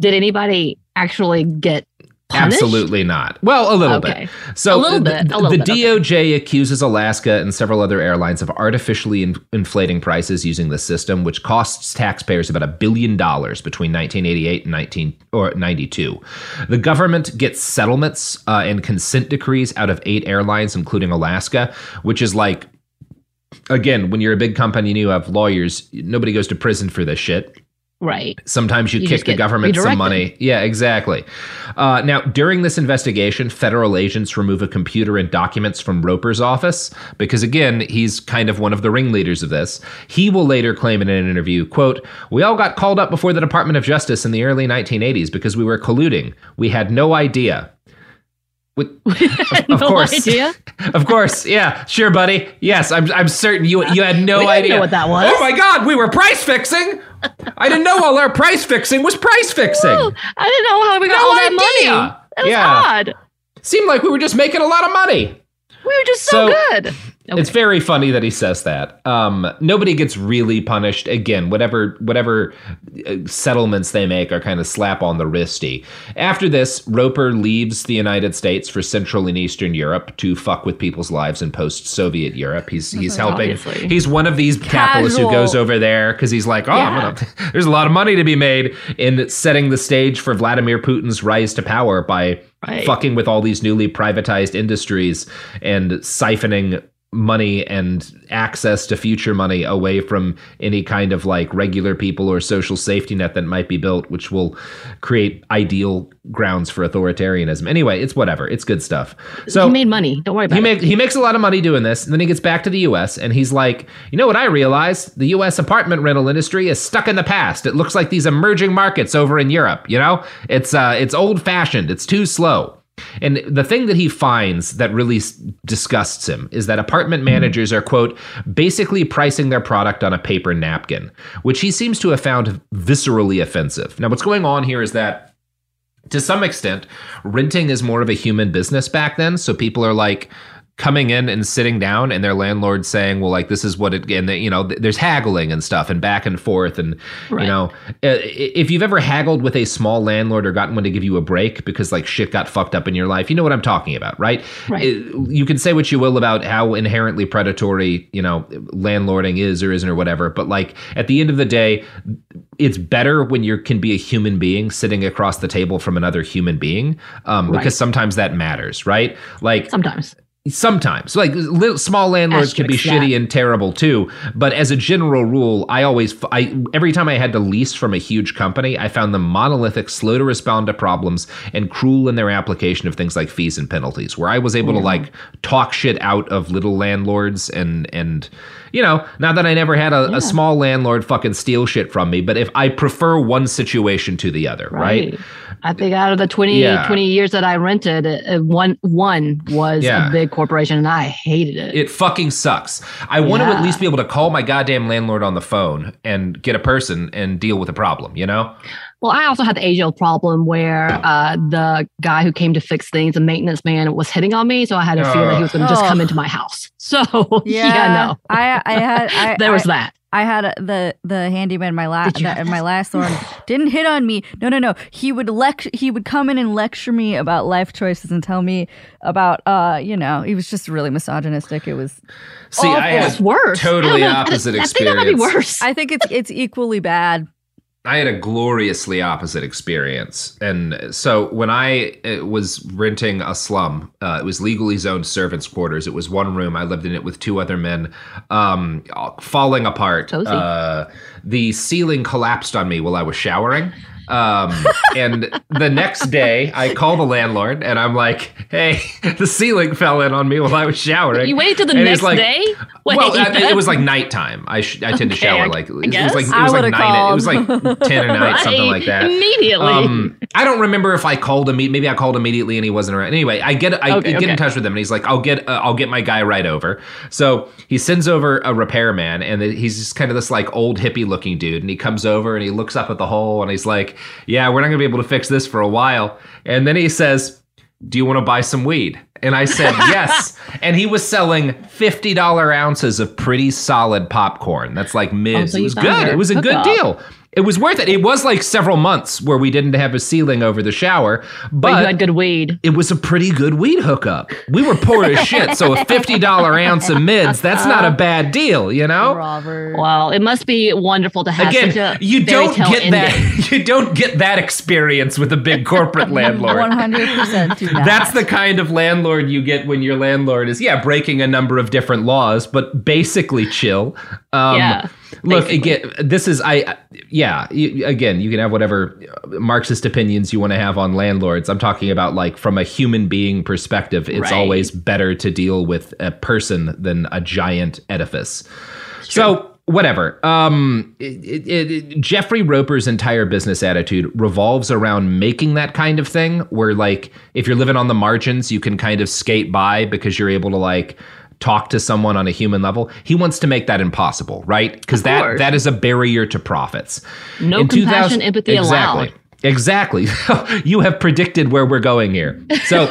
Did anybody actually get punished? Absolutely not. Well, a little okay. bit. So a little bit. A little the, the bit. D O J okay. accuses Alaska and several other airlines of artificially in- inflating prices using the system, which costs taxpayers about a billion dollars between nineteen eighty-eight and nineteen or ninety-two. The government gets settlements uh, and consent decrees out of eight airlines, including Alaska, which is like, again, when you're a big company and you have lawyers, nobody goes to prison for this shit. Right. Sometimes you, you kick the government redirected. Some money. Yeah, exactly. Uh, now, during this investigation, federal agents remove a computer and documents from Roper's office because, again, he's kind of one of the ringleaders of this. He will later claim in an interview, quote, "We all got called up before the Department of Justice in the early nineteen eighties because we were colluding. We had no idea." With, of no course, idea? Of course, yeah, sure, buddy. Yes, I'm. I'm certain you. You had no we didn't idea know what that was. Oh my God, we were price fixing. I didn't know all our price fixing was price fixing. Ooh, I didn't know how we got no all that idea. Money. That was yeah. odd. Seemed like we were just making a lot of money. We were just so, so good. Okay. It's very funny that he says that. Um, nobody gets really punished. Again, whatever whatever settlements they make are kind of slap on the wristy. After this, Roper leaves the United States for Central and Eastern Europe to fuck with people's lives in post-Soviet Europe. He's he's helping. Obviously. He's one of these Casual. capitalists who goes over there because he's like, oh, yeah. I'm gonna, there's a lot of money to be made in setting the stage for Vladimir Putin's rise to power by right. fucking with all these newly privatized industries and siphoning money and access to future money away from any kind of like regular people or social safety net that might be built, which will create ideal grounds for authoritarianism. Anyway, it's whatever. It's good stuff. So he made money. Don't worry about he it. Make, he makes a lot of money doing this. And then he gets back to the U S and he's like, you know what I realized? The U S apartment rental industry is stuck in the past. It looks like these emerging markets over in Europe. You know, it's uh, it's old fashioned. It's too slow. And the thing that he finds that really disgusts him is that apartment managers are, quote, basically pricing their product on a paper napkin, which he seems to have found viscerally offensive. Now, what's going on here is that to some extent, renting is more of a human business back then. So people are like coming in and sitting down and their landlord saying, well, like, this is what it, and they, you know, there's haggling and stuff and back and forth. And, right. you know, if you've ever haggled with a small landlord or gotten one to give you a break because like shit got fucked up in your life, you know what I'm talking about, right? right. It, you can say what you will about how inherently predatory, you know, landlording is or isn't or whatever. But like at the end of the day, it's better when you can be a human being sitting across the table from another human being um, right. because sometimes that matters, right? Like sometimes. Sometimes, like little, small landlords Asterisk, can be shitty yeah. and terrible too. But as a general rule, I always, I every time I had to lease from a huge company, I found them monolithic, slow to respond to problems, and cruel in their application of things like fees and penalties. Where I was able yeah. to like talk shit out of little landlords, and and you know, not that I never had a, yeah. a small landlord fucking steal shit from me, but if I prefer one situation to the other, right? right? I think out of the twenty yeah. twenty years that I rented, one one was yeah. a big corporation, and I hated it. It fucking sucks. I yeah. want to at least be able to call my goddamn landlord on the phone and get a person and deal with a problem, you know? Well, I also had the age-old problem where uh, the guy who came to fix things, the maintenance man, was hitting on me, so I had a uh, fear that he was going to oh. just come into my house. So yeah, yeah no, I, I had I, there was I, that. I had the the handyman my last my last one didn't hit on me. No, no, no. He would lect- he would come in and lecture me about life choices and tell me about uh you know he was just really misogynistic. It was see, awful. I had worse. Totally I opposite I, I experience. I think that might be worse. I think it's it's equally bad. I had a gloriously opposite experience. And so when I was renting a slum, uh, it was legally zoned servants' quarters. It was one room. I lived in it with two other men, um, falling apart. Uh, the ceiling collapsed on me while I was showering. Um, and the next day I call the landlord and I'm like, hey, the ceiling fell in on me while I was showering. You waited till the and next like, day? Wait, well, I, it was like nighttime. I sh- I tend okay, to shower like, it was like, it was like, nine, it was like ten at night, right? Something like that. Immediately. Um, I don't remember if I called him. Maybe I called immediately and he wasn't around. Anyway, I get, I okay, get okay. in touch with him and he's like, I'll get, uh, I'll get my guy right over. So he sends over a repairman and he's just kind of this like old hippie looking dude. And he comes over and he looks up at the hole and he's like, yeah, we're not going to be able to fix this for a while. And then he says, do you want to buy some weed? And I said, yes. And he was selling fifty dollars ounces of pretty solid popcorn. That's like mid. Oh, it was good. It was a good deal. It was worth it. It was like several months where we didn't have a ceiling over the shower, but, but you had good weed. It was a pretty good weed hookup. We were poor as shit, so a fifty dollars ounce of mids, that's not a bad deal, you know? Robert. Well, it must be wonderful to have Again, such a you don't get ending. that. You don't get that experience with a big corporate landlord. one hundred percent do that. That's the kind of landlord you get when your landlord is, yeah, breaking a number of different laws, but basically chill. Um, yeah. Look, Basically. again, this is, I, yeah, you, again, you can have whatever Marxist opinions you want to have on landlords. I'm talking about, like, from a human being perspective, it's right. always better to deal with a person than a giant edifice. So, whatever. Um, it, it, it, Jeffrey Roper's entire business attitude revolves around making that kind of thing where, like, if you're living on the margins, you can kind of skate by because you're able to, like, talk to someone on a human level. He wants to make that impossible, right? Because that, that is a barrier to profits. No in compassion, empathy allowed. Exactly. Exactly. You have predicted where we're going here. So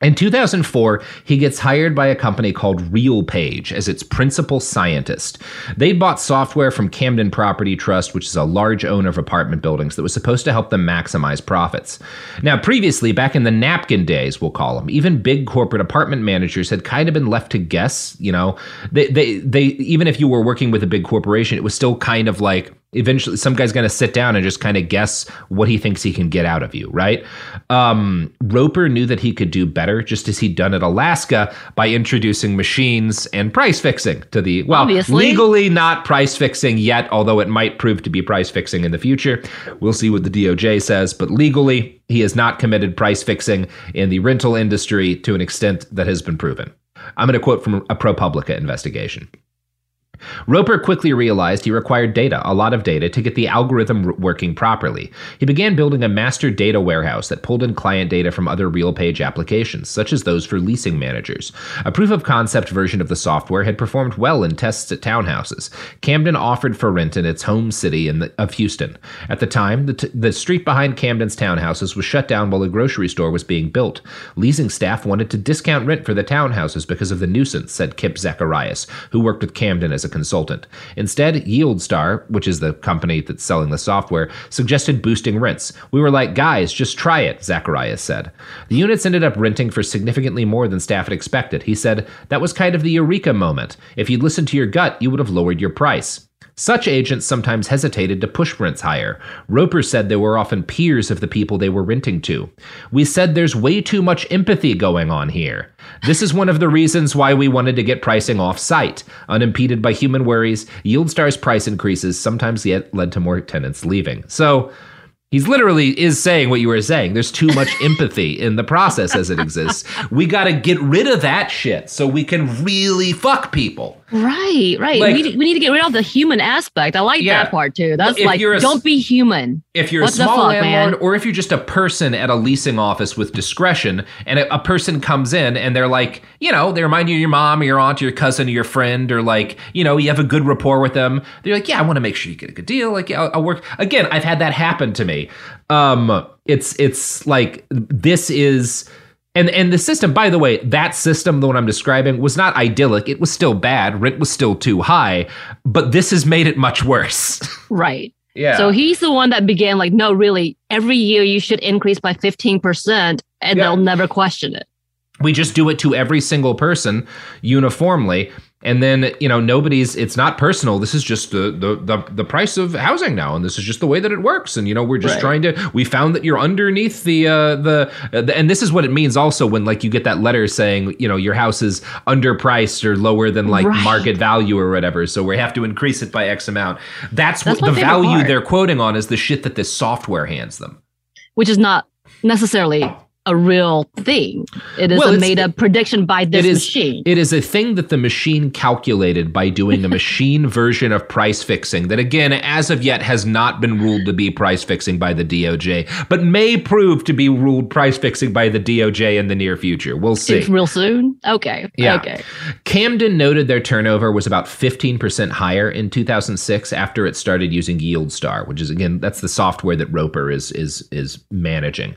in two thousand four, he gets hired by a company called RealPage as its principal scientist. They bought software from Camden Property Trust, which is a large owner of apartment buildings that was supposed to help them maximize profits. Now, previously, back in the napkin days, we'll call them, even big corporate apartment managers had kind of been left to guess, you know, they, they, they even if you were working with a big corporation, it was still kind of like, eventually some guy's going to sit down and just kind of guess what he thinks he can get out of you, right? Um, Roper knew that he could do better, just as he'd done at Alaska, by introducing machines and price fixing to the, well, Obviously. legally not price fixing yet, although it might prove to be price fixing in the future. We'll see what the D O J says, but legally he has not committed price fixing in the rental industry to an extent that has been proven. I'm going to quote from a ProPublica investigation. Roper quickly realized he required data, a lot of data, to get the algorithm working properly. He began building a master data warehouse that pulled in client data from other RealPage applications, such as those for leasing managers. A proof-of-concept version of the software had performed well in tests at townhouses. Camden offered for rent in its home city in the, of Houston. At the time, the, t- the street behind Camden's townhouses was shut down while a grocery store was being built. Leasing staff wanted to discount rent for the townhouses because of the nuisance, said Kip Zacharias, who worked with Camden as a consultant. Instead, YieldStar, which is the company that's selling the software, suggested boosting rents. We were like, guys, just try it, Zacharias said. The units ended up renting for significantly more than staff had expected. He said, that was kind of the eureka moment. If you'd listened to your gut, you would have lowered your price. Such agents sometimes hesitated to push rents higher. Roper said they were often peers of the people they were renting to. We said there's way too much empathy going on here. This is one of the reasons why we wanted to get pricing off-site. Unimpeded by human worries, YieldStar's price increases sometimes yet led to more tenants leaving. So he's literally is saying what you were saying. There's too much empathy in the process as it exists. We got to get rid of that shit so we can really fuck people. Right, right. Like, we, we need to get rid of the human aspect. I like yeah. that part too. That's if like, a, don't be human. If you're what a small fuck, landlord, man? Or if you're just a person at a leasing office with discretion, and a, a person comes in and they're like, you know, they remind you of your mom or your aunt or your cousin or your friend, or like, you know, you have a good rapport with them. They're like, yeah, I want to make sure you get a good deal. Like, yeah, I'll, I'll work. Again, I've had that happen to me. Um, it's it's like this is. And and the system, by the way, that system, the one I'm describing, was not idyllic. It was still bad. Rent was still too high. But this has made it much worse. Right. Yeah. So he's the one that began like, no, really, every year you should increase by fifteen percent and yeah. they'll never question it. We just do it to every single person uniformly. And then, you know, nobody's, it's not personal. This is just the the the, the price of housing now. And this is just the way that it works. And, you know, we're just right. trying to, we found that you're underneath the, uh, the, the, and this is what it means also when like you get that letter saying, you know, your house is underpriced or lower than like right. market value or whatever. So we have to increase it by X amount. That's, That's what the value part. They're quoting on is the shit that this software hands them. Which is not necessarily a real thing. It is well, a made up prediction by this it is, machine. It is a thing that the machine calculated by doing a machine version of price fixing that, again, as of yet has not been ruled to be price fixing by the D O J, but may prove to be ruled price fixing by the D O J in the near future. We'll see. It's real soon? Okay. Yeah. Okay. Camden noted their turnover was about fifteen percent higher in two thousand six after it started using YieldStar, which is, again, that's the software that Roper is is is managing.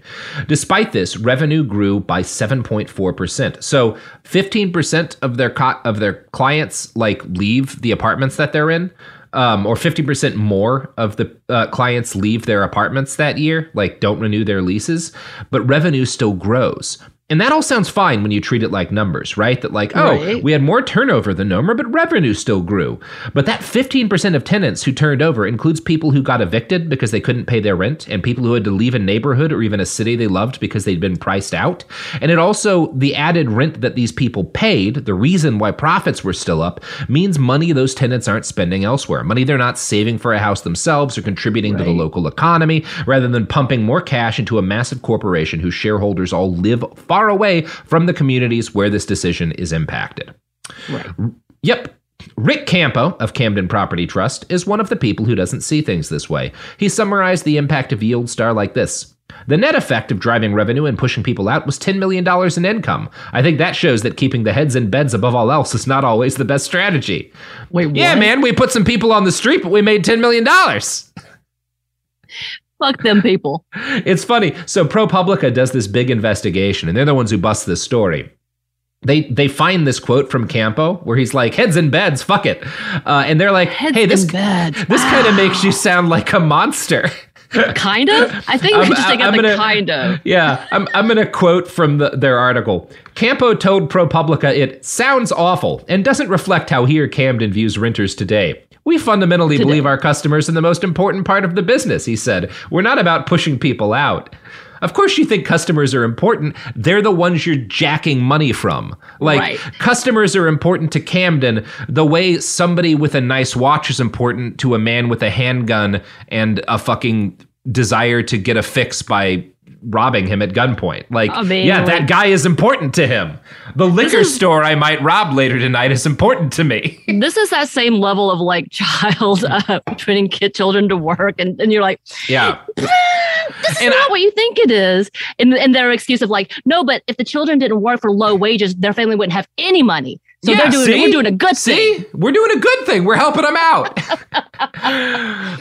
Despite this, revenue grew by seven point four percent. So fifteen percent of their co- of their clients like leave the apartments that they're in, um, or fifty percent more of the uh, clients leave their apartments that year, like don't renew their leases, but revenue still grows. And that all sounds fine when you treat it like numbers, right? That like, oh, right. we had more turnover than number, but revenue still grew. But that fifteen percent of tenants who turned over includes people who got evicted because they couldn't pay their rent and people who had to leave a neighborhood or even a city they loved because they'd been priced out. And it also, the added rent that these people paid, the reason why profits were still up, means money those tenants aren't spending elsewhere. Money they're not saving for a house themselves or contributing right. to the local economy, rather than pumping more cash into a massive corporation whose shareholders all live far far away from the communities where this decision is impacted. Right. Yep. Rick Campo of Camden Property Trust is one of the people who doesn't see things this way. He summarized the impact of YieldStar like this. The net effect of driving revenue and pushing people out was ten million dollars in income. I think that shows that keeping the heads in beds above all else is not always the best strategy. Wait, what? Yeah, man, we put some people on the street, but we made ten million dollars. Fuck them people. It's funny. So ProPublica does this big investigation, and they're the ones who bust this story. They they find this quote from Campo where he's like, heads in beds, fuck it. Uh, and they're like, heads hey, this, this wow. kind of makes you sound like a monster. Kind of? I think we just take out the kind of. Yeah, I'm I'm going to quote from the, their article. Campo told ProPublica it sounds awful and doesn't reflect how he or Camden views renters today. We fundamentally Today. believe our customers are the most important part of the business, he said. We're not about pushing people out. Of course you think customers are important. They're the ones you're jacking money from. Like, right. customers are important to Camden the way somebody with a nice watch is important to a man with a handgun and a fucking desire to get a fix by robbing him at gunpoint. Like, I mean, yeah, like, that guy is important to him. The liquor is, store I might rob later tonight is important to me. This is that same level of like child uh, training kid children to work, and, and you're like, yeah, this is and not I, what you think it is. And and their excuse of like, no, but if the children didn't work for low wages, their family wouldn't have any money. So yeah, they're doing, see? We're doing a good see? thing. We're doing a good thing. We're helping them out.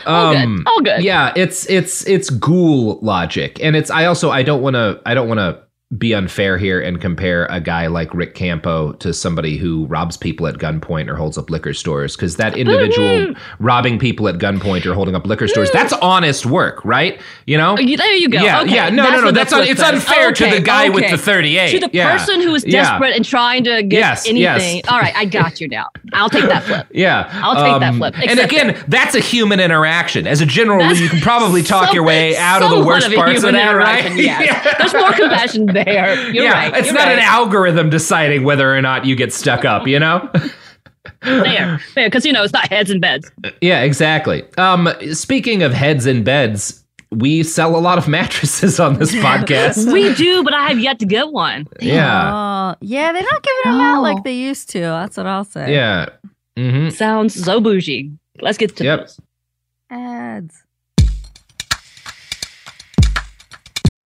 all um, good. All good. Yeah, it's it's it's ghoul logic, and it's. I also I don't want to I don't want to be unfair here and compare a guy like Rick Campo to somebody who robs people at gunpoint or holds up liquor stores, because that individual mm-hmm. robbing people at gunpoint or holding up liquor stores, that's honest work, right? You know. There you go. Yeah, okay. yeah. No, that's no, no. That's, that's un- it's unfair okay, to the guy okay. with the thirty-eight. To the yeah. person who is desperate yeah. and trying to get yes, anything. Yes. All right, I got you now. I'll take that flip. yeah, I'll take um, that flip. Except and again, that. that's a human interaction. As a general rule, you can probably talk so, your way out so of the worst of parts of that, right? Yes. yeah. There's more compassion there. There. You're yeah, right. It's You're not right. an algorithm deciding whether or not you get stuck up, you know? There, there, because, you know, it's not heads in beds. Yeah, exactly. Um, speaking of heads in beds, we sell a lot of mattresses on this podcast. We do, but I have yet to get one. Yeah. Oh, yeah, they're not giving them oh. out like they used to. That's what I'll say. Yeah. Mm-hmm. Sounds so bougie. Let's get to yep. those. Ads.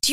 Do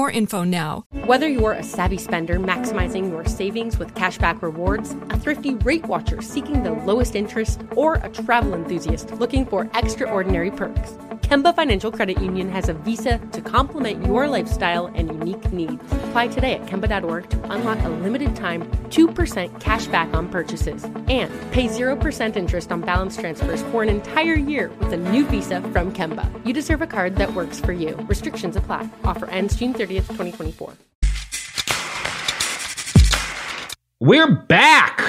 More info now. Whether you're a savvy spender maximizing your savings with cashback rewards, a thrifty rate watcher seeking the lowest interest, or a travel enthusiast looking for extraordinary perks, Kemba Financial Credit Union has a visa to complement your lifestyle and unique needs. Apply today at Kemba dot org to unlock a limited time two percent cashback on purchases and pay zero percent interest on balance transfers for an entire year with a new visa from Kemba. You deserve a card that works for you. Restrictions apply. Offer ends June thirtieth, twenty twenty-four. We're back.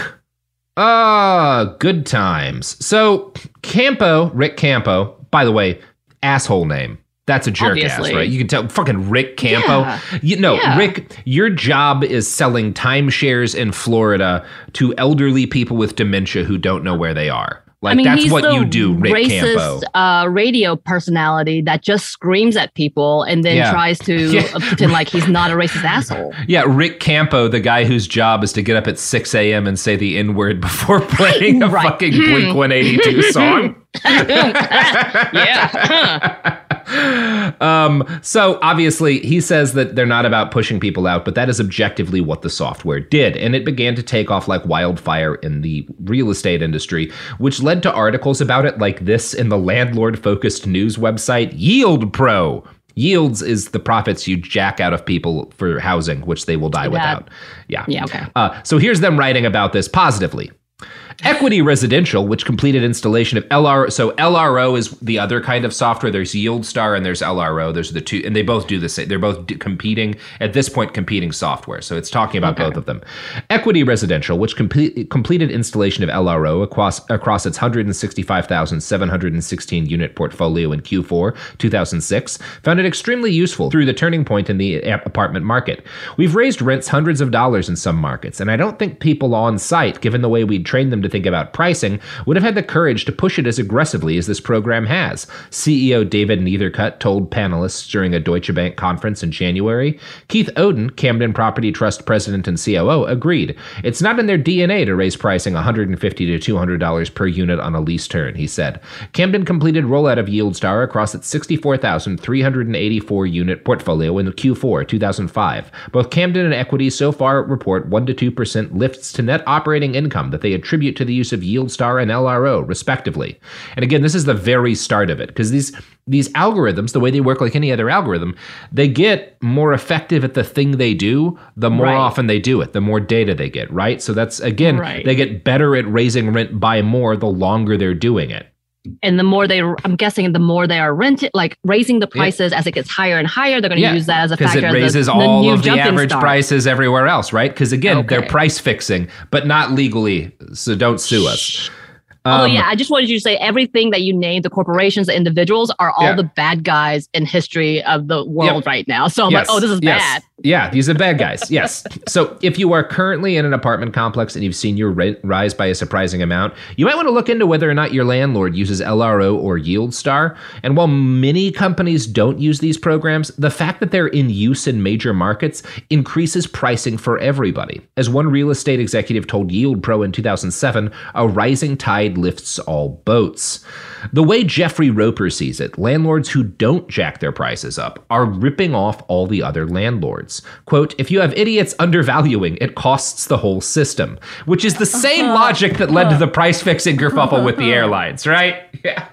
Ah, uh, good times. So Campo, Rick Campo, by the way, asshole name. That's a jerk Obviously. Ass, right? You can tell fucking Rick Campo. Yeah. You know, yeah. Rick, your job is selling timeshares in Florida to elderly people with dementia who don't know where they are. Like, I mean, that's what you do, Rick racist, Campo. Uh, radio personality that just screams at people and then yeah. tries to yeah. pretend like he's not a racist asshole. Yeah, Rick Campo, the guy whose job is to get up at six a.m. and say the N-word before playing a right. fucking Blink one eighty-two song. yeah. um, so obviously he says that they're not about pushing people out, but that is objectively what the software did. And it began to take off like wildfire in the real estate industry, which led to articles about it like this in the landlord-focused news website Yield Pro. Yields is the profits you jack out of people for housing, which they will die that, without. Yeah. Yeah, okay. Uh, so here's them writing about this positively. Equity Residential, which completed installation of L R O. So L R O is the other kind of software. There's YieldStar and there's L R O. There's the two, and they both do the same. They're both competing, at this point, competing software. So it's talking about okay. both of them. Equity Residential, which complete, completed installation of L R O across, across its one hundred sixty-five thousand seven hundred sixteen unit portfolio in Q four two thousand six, found it extremely useful through the turning point in the apartment market. We've raised rents hundreds of dollars in some markets, and I don't think people on site, given the way we'd trained them to think about pricing, would have had the courage to push it as aggressively as this program has. C E O David Neithercutt told panelists during a Deutsche Bank conference in January. Keith Oden, Camden Property Trust president and C O O, agreed. It's not in their D N A to raise pricing one hundred fifty dollars to two hundred dollars per unit on a lease turn, he said. Camden completed rollout of YieldStar across its sixty-four thousand three hundred eighty-four unit portfolio in Q four two thousand five. Both Camden and Equity so far report one to two percent lifts to net operating income that they attribute to the use of YieldStar and L R O, respectively. And again, this is the very start of it, because these these algorithms, the way they work like any other algorithm, they get more effective at the thing they do the more right. often they do it, the more data they get, right? So that's, again, right. they get better at raising rent by more the longer they're doing it. And the more they, I'm guessing, the more they are rented, like raising the prices yeah. as it gets higher and higher, they're going to yeah. use that as a factor. Because it raises the, all the of the average star. prices everywhere else, right? Because again, okay. they're price fixing, but not legally. So don't sue us. Um, oh yeah, I just wanted you to say everything that you named, the corporations, the individuals, are all yeah. the bad guys in history of the world yeah. right now. So I'm yes. like, oh, this is yes. bad. Yeah, these are bad guys. Yes. So if you are currently in an apartment complex and you've seen your rent rise by a surprising amount, you might want to look into whether or not your landlord uses L R O or YieldStar. And while many companies don't use these programs, the fact that they're in use in major markets increases pricing for everybody. As one real estate executive told Yield Pro in two thousand seven, a rising tide lifts all boats. The way Jeffrey Roper sees it, landlords who don't jack their prices up are ripping off all the other landlords. Quote, if you have idiots undervaluing, it costs the whole system, which is the same uh-huh. logic that led to the price fixing kerfuffle uh-huh. with the airlines, right? Yeah.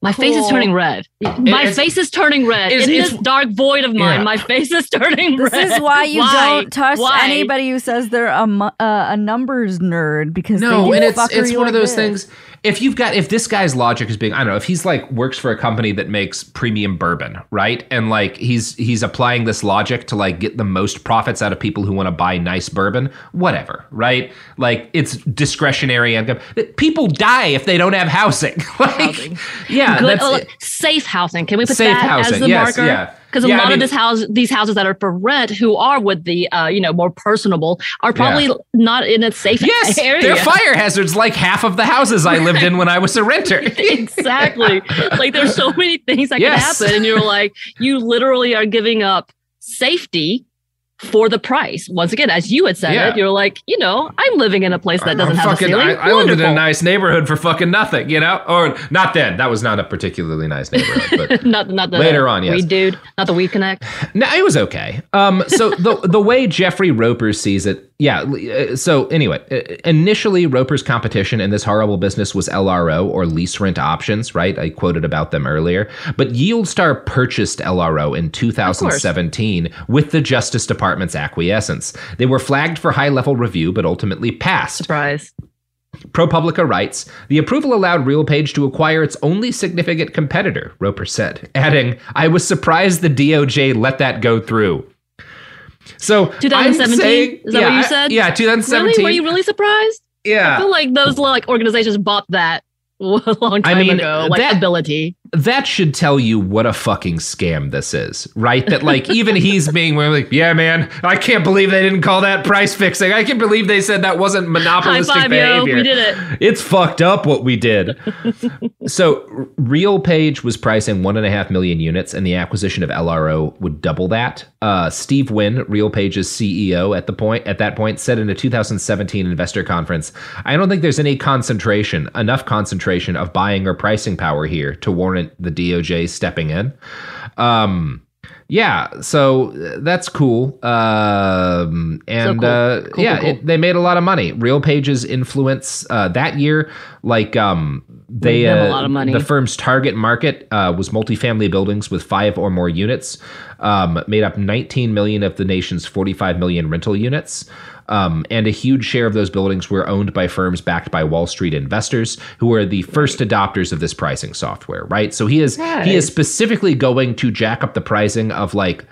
My cool. face is turning red. My it's, face is turning red. It's, In it's, this dark void of mine, yeah. my face is turning this red. This is why you why? don't trust why? anybody who says they're a, uh, a numbers nerd, because no, they do and fuckery it's, it's one like of those this. things. If you've got, if this guy's logic is being, I don't know, if he's like works for a company that makes premium bourbon, right? And like he's he's applying this logic to like get the most profits out of people who want to buy nice bourbon, whatever, right? Like it's discretionary income. People die if they don't have housing. like, housing. Yeah. Good, that's, oh, look, safe housing. Can we put that housing, as the yes, marker? Yeah. Because a yeah, lot I mean, of this house, these houses that are for rent, who are with the, uh, you know, more personable, are probably yeah. not in a safe yes, area. Yes, they're fire hazards like half of the houses I lived in when I was a renter. Exactly. Like there's so many things that yes. can happen. And you're like, you literally are giving up safety for the price. Once again, as you had said yeah. it, you're like, you know, I'm living in a place that doesn't I'm have fucking, a ceiling. I, I lived in a nice neighborhood for fucking nothing, you know? Or not then. That was not a particularly nice neighborhood. But not, not the later on, yes. Weed dude. Not the Weed Connect. No, it was okay. Um, so the the way Jeffrey Roper sees it, yeah. So anyway, initially Roper's competition in this horrible business was L R O, or lease rent options, right? I quoted about them earlier. But YieldStar purchased L R O in two thousand seventeen with the Justice Department's acquiescence. They were flagged for high-level review, but ultimately passed. Surprise. ProPublica writes, the approval allowed RealPage to acquire its only significant competitor, Roper said, adding, I was surprised the D O J let that go through. So twenty seventeen, saying, is that yeah, what you said? I, yeah, twenty seventeen. Really? Were you really surprised? Yeah. I feel like those like organizations bought that a long time I mean, ago, like that, ability. That should tell you what a fucking scam this is, right? That like even he's being like, yeah, man, I can't believe they didn't call that price fixing. I can't believe they said that wasn't monopolistic High five, behavior. Yo, we did it. It's fucked up what we did. So RealPage was pricing one and a half million units, and the acquisition of L R O would double that. Uh, Steve Wynn, RealPage's C E O at the point at that point, said in a two thousand seventeen investor conference, I don't think there's any concentration, enough concentration of buying or pricing power here to warrant the D O J stepping in. Um, yeah, so that's cool. Um, and so cool. Uh, cool, yeah, cool, cool. It, they made a lot of money. RealPage's influence uh, that year, like um, they uh, a lot of money. The firm's target market uh, was multifamily buildings with five or more units. Um, made up nineteen million of the nation's forty-five million rental units. Um, and a huge share of those buildings were owned by firms backed by Wall Street investors, who were the first adopters of this pricing software, right? So he is nice. he is specifically going to jack up the pricing of like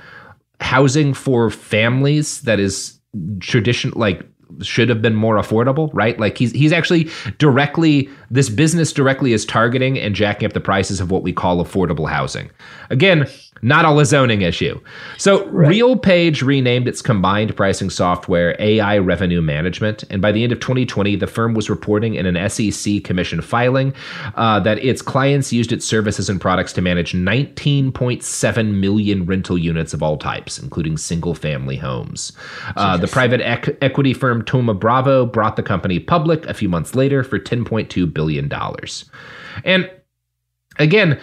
housing for families that is tradition like should have been more affordable, right? Like he's he's actually directly, this business directly is targeting and jacking up the prices of what we call affordable housing. Again, not all a zoning issue. So right. RealPage renamed its combined pricing software A I Revenue Management. And by the end of twenty twenty, the firm was reporting in an S E C commission filing uh, that its clients used its services and products to manage nineteen point seven million rental units of all types, including single-family homes. Uh, the private ec- equity firm Thoma Bravo brought the company public a few months later for ten point two billion dollars. And again,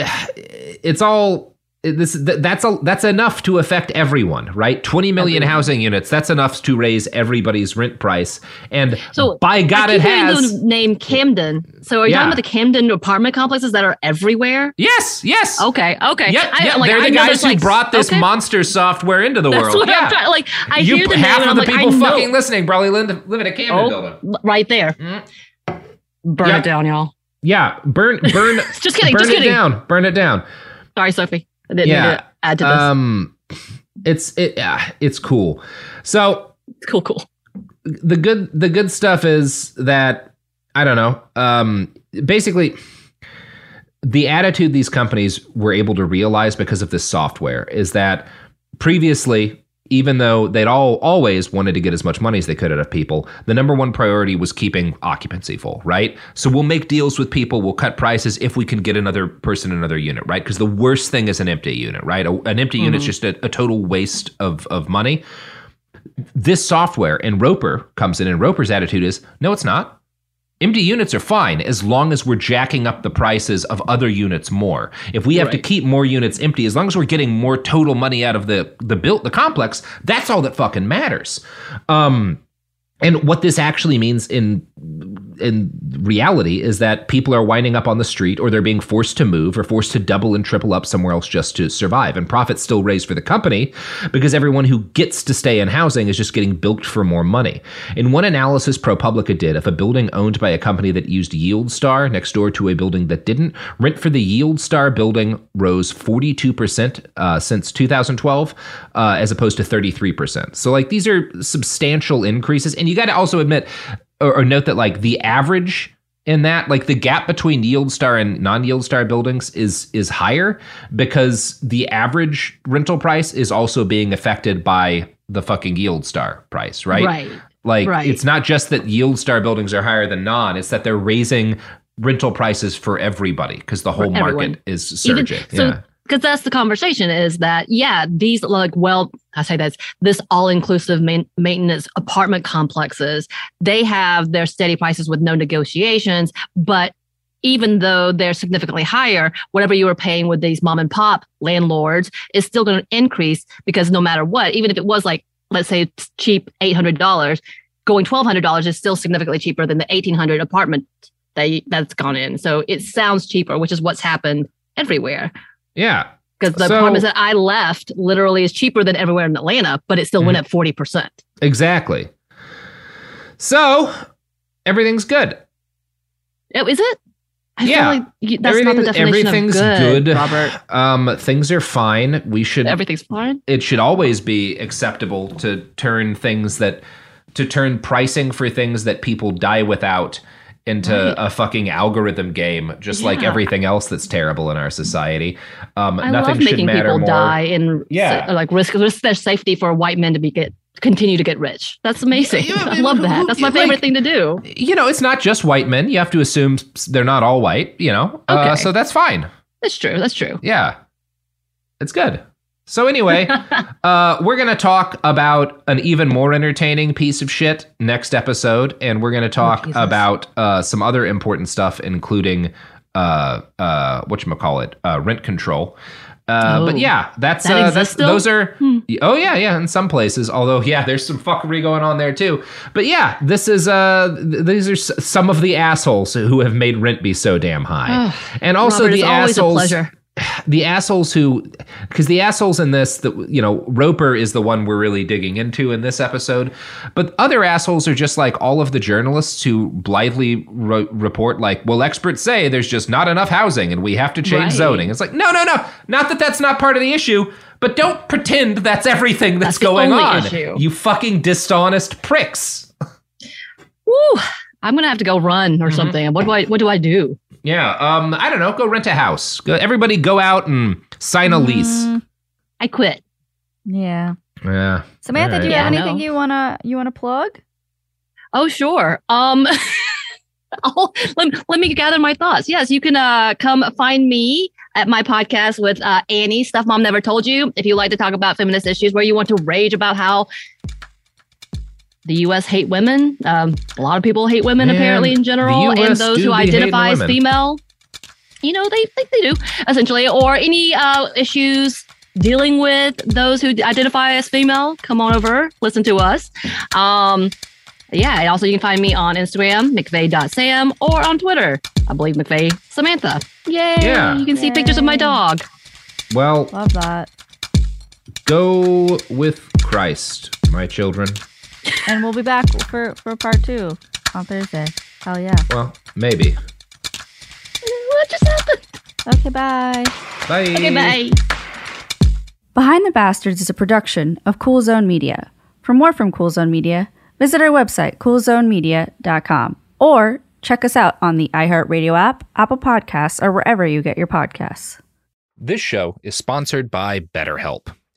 it's all this that's a, that's enough to affect everyone, right? twenty million everyone. Housing units, that's enough to raise everybody's rent price. And so by God, it has the name Camden. So are you yeah. talking about the Camden apartment complexes that are everywhere? Yes, yes. Okay, okay. Yep, I, yep. Like, they're the I guys who like, brought this okay. monster software into the that's world. What yeah. I'm trying, like I you, hear the half name of the like, people fucking listening probably live in a Camden oh, building. Right there. Mm. Burn yep. it down, y'all. Yeah, burn, burn, just kidding, burn just it kidding. down, burn it down. Sorry, Sophie, I didn't yeah. need to add to this. Um, it's it, yeah, it's cool. So cool, cool. The good, the good stuff is that I don't know. Um, basically, the attitude these companies were able to realize because of this software is that previously, even though they'd all always wanted to get as much money as they could out of people, the number one priority was keeping occupancy full, right? So we'll make deals with people, we'll cut prices if we can get another person, another unit, right? Because the worst thing is an empty unit, right? A, an empty mm-hmm. unit is just a, a total waste of, of money. This software, and Roper comes in, and Roper's attitude is, no, it's not. Empty units are fine as long as we're jacking up the prices of other units more. If we have right. to keep more units empty, as long as we're getting more total money out of the the built the complex, that's all that fucking matters. Um, and what this actually means in in reality is that people are winding up on the street, or they're being forced to move, or forced to double and triple up somewhere else just to survive. And profits still raise for the company because everyone who gets to stay in housing is just getting bilked for more money. In one analysis ProPublica did of a building owned by a company that used YieldStar next door to a building that didn't, rent for the YieldStar building rose forty-two percent uh, since two thousand twelve uh, as opposed to thirty-three percent. So like these are substantial increases. And you got to also admit or, or note that like the average in that, like the gap between YieldStar and non-YieldStar buildings is is higher because the average rental price is also being affected by the fucking YieldStar price, right? Right. Like right. It's not just that YieldStar buildings are higher than non, it's that they're raising rental prices for everybody because the whole market is surging. Even, so, yeah. Because that's the conversation is that, yeah, these like, well, I say that's this all-inclusive man- maintenance apartment complexes, they have their steady prices with no negotiations. But even though they're significantly higher, whatever you were paying with these mom and pop landlords is still going to increase because no matter what, even if it was like, let's say it's cheap eight hundred dollars, going twelve hundred dollars is still significantly cheaper than the eighteen hundred dollars apartment that, that's gone in. So it sounds cheaper, which is what's happened everywhere. Yeah. Because the so, apartments that I left literally is cheaper than everywhere in Atlanta, but it still mm-hmm. went up forty percent. Exactly. So everything's good. Oh, is it? I yeah. feel like you, that's Everything, not the definition everything's of good, good, Robert. Um, things are fine. We should. Everything's fine. It should always be acceptable to turn things that, to turn pricing for things that people die without into right. a fucking algorithm game, just yeah. like everything else that's terrible in our society. Um, I nothing love should making matter people more. Die in yeah. sa- like risk, risk their safety for white men to be get continue to get rich. That's amazing. Yeah, I mean, I love that. That's my favorite like, thing to do. You know, it's not just white men. You have to assume they're not all white. You know, okay. uh, so that's fine. That's true. That's true. Yeah, it's good. So anyway, uh, we're going to talk about an even more entertaining piece of shit next episode. And we're going to talk oh, about uh, some other important stuff, including uh, uh, whatchamacallit, uh, rent control. Uh, oh, but yeah, that's, that uh, that's those are. Hmm. Oh, yeah. Yeah. In some places, although, yeah, there's some fuckery going on there, too. But yeah, this is uh, th- these are s- some of the assholes who have made rent be so damn high. Oh, and also Robert, the assholes. The assholes who, because the assholes in this, the, you know, Roper is the one we're really digging into in this episode. But other assholes are just like all of the journalists who blithely ro- report like, well, experts say there's just not enough housing and we have to change right. zoning. It's like, no, no, no, not that that's not part of the issue, but don't pretend that's everything that's, that's going on. Issue. You fucking dishonest pricks. Woo, I'm going to have to go run or mm-hmm. something. What do I, what do I do? Yeah, um, I don't know. Go rent a house. Go, everybody go out and sign a lease. Mm, I quit. Yeah. Yeah. Samantha, right. do you yeah, have anything you wanna you wanna plug? Oh sure. Um, let, let me gather my thoughts. Yes, you can uh, come find me at my podcast with uh, Annie, Stuff Mom Never Told You. If you like to talk about feminist issues, where you want to rage about how the U S hate women. Um, a lot of people hate women, Man, apparently, in general. And those who identify as female, you know, they think they do, essentially. Or any uh, issues dealing with those who identify as female, come on over, listen to us. Um, yeah, and also you can find me on Instagram, mcvey dot sam, or on Twitter, I believe McVey Samantha. Yay! Yeah. You can Yay. see pictures of my dog. Well, love that. Go with Christ, my children. And we'll be back for, for part two on Thursday. Hell yeah. Well, maybe. Okay, bye. Bye. Okay, bye. Behind the Bastards is a production of Cool Zone Media. For more from Cool Zone Media, visit our website, cool zone media dot com, or check us out on the iHeartRadio app, Apple Podcasts, or wherever you get your podcasts. This show is sponsored by BetterHelp.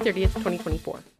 thirtieth, twenty twenty-four.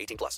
eighteen plus.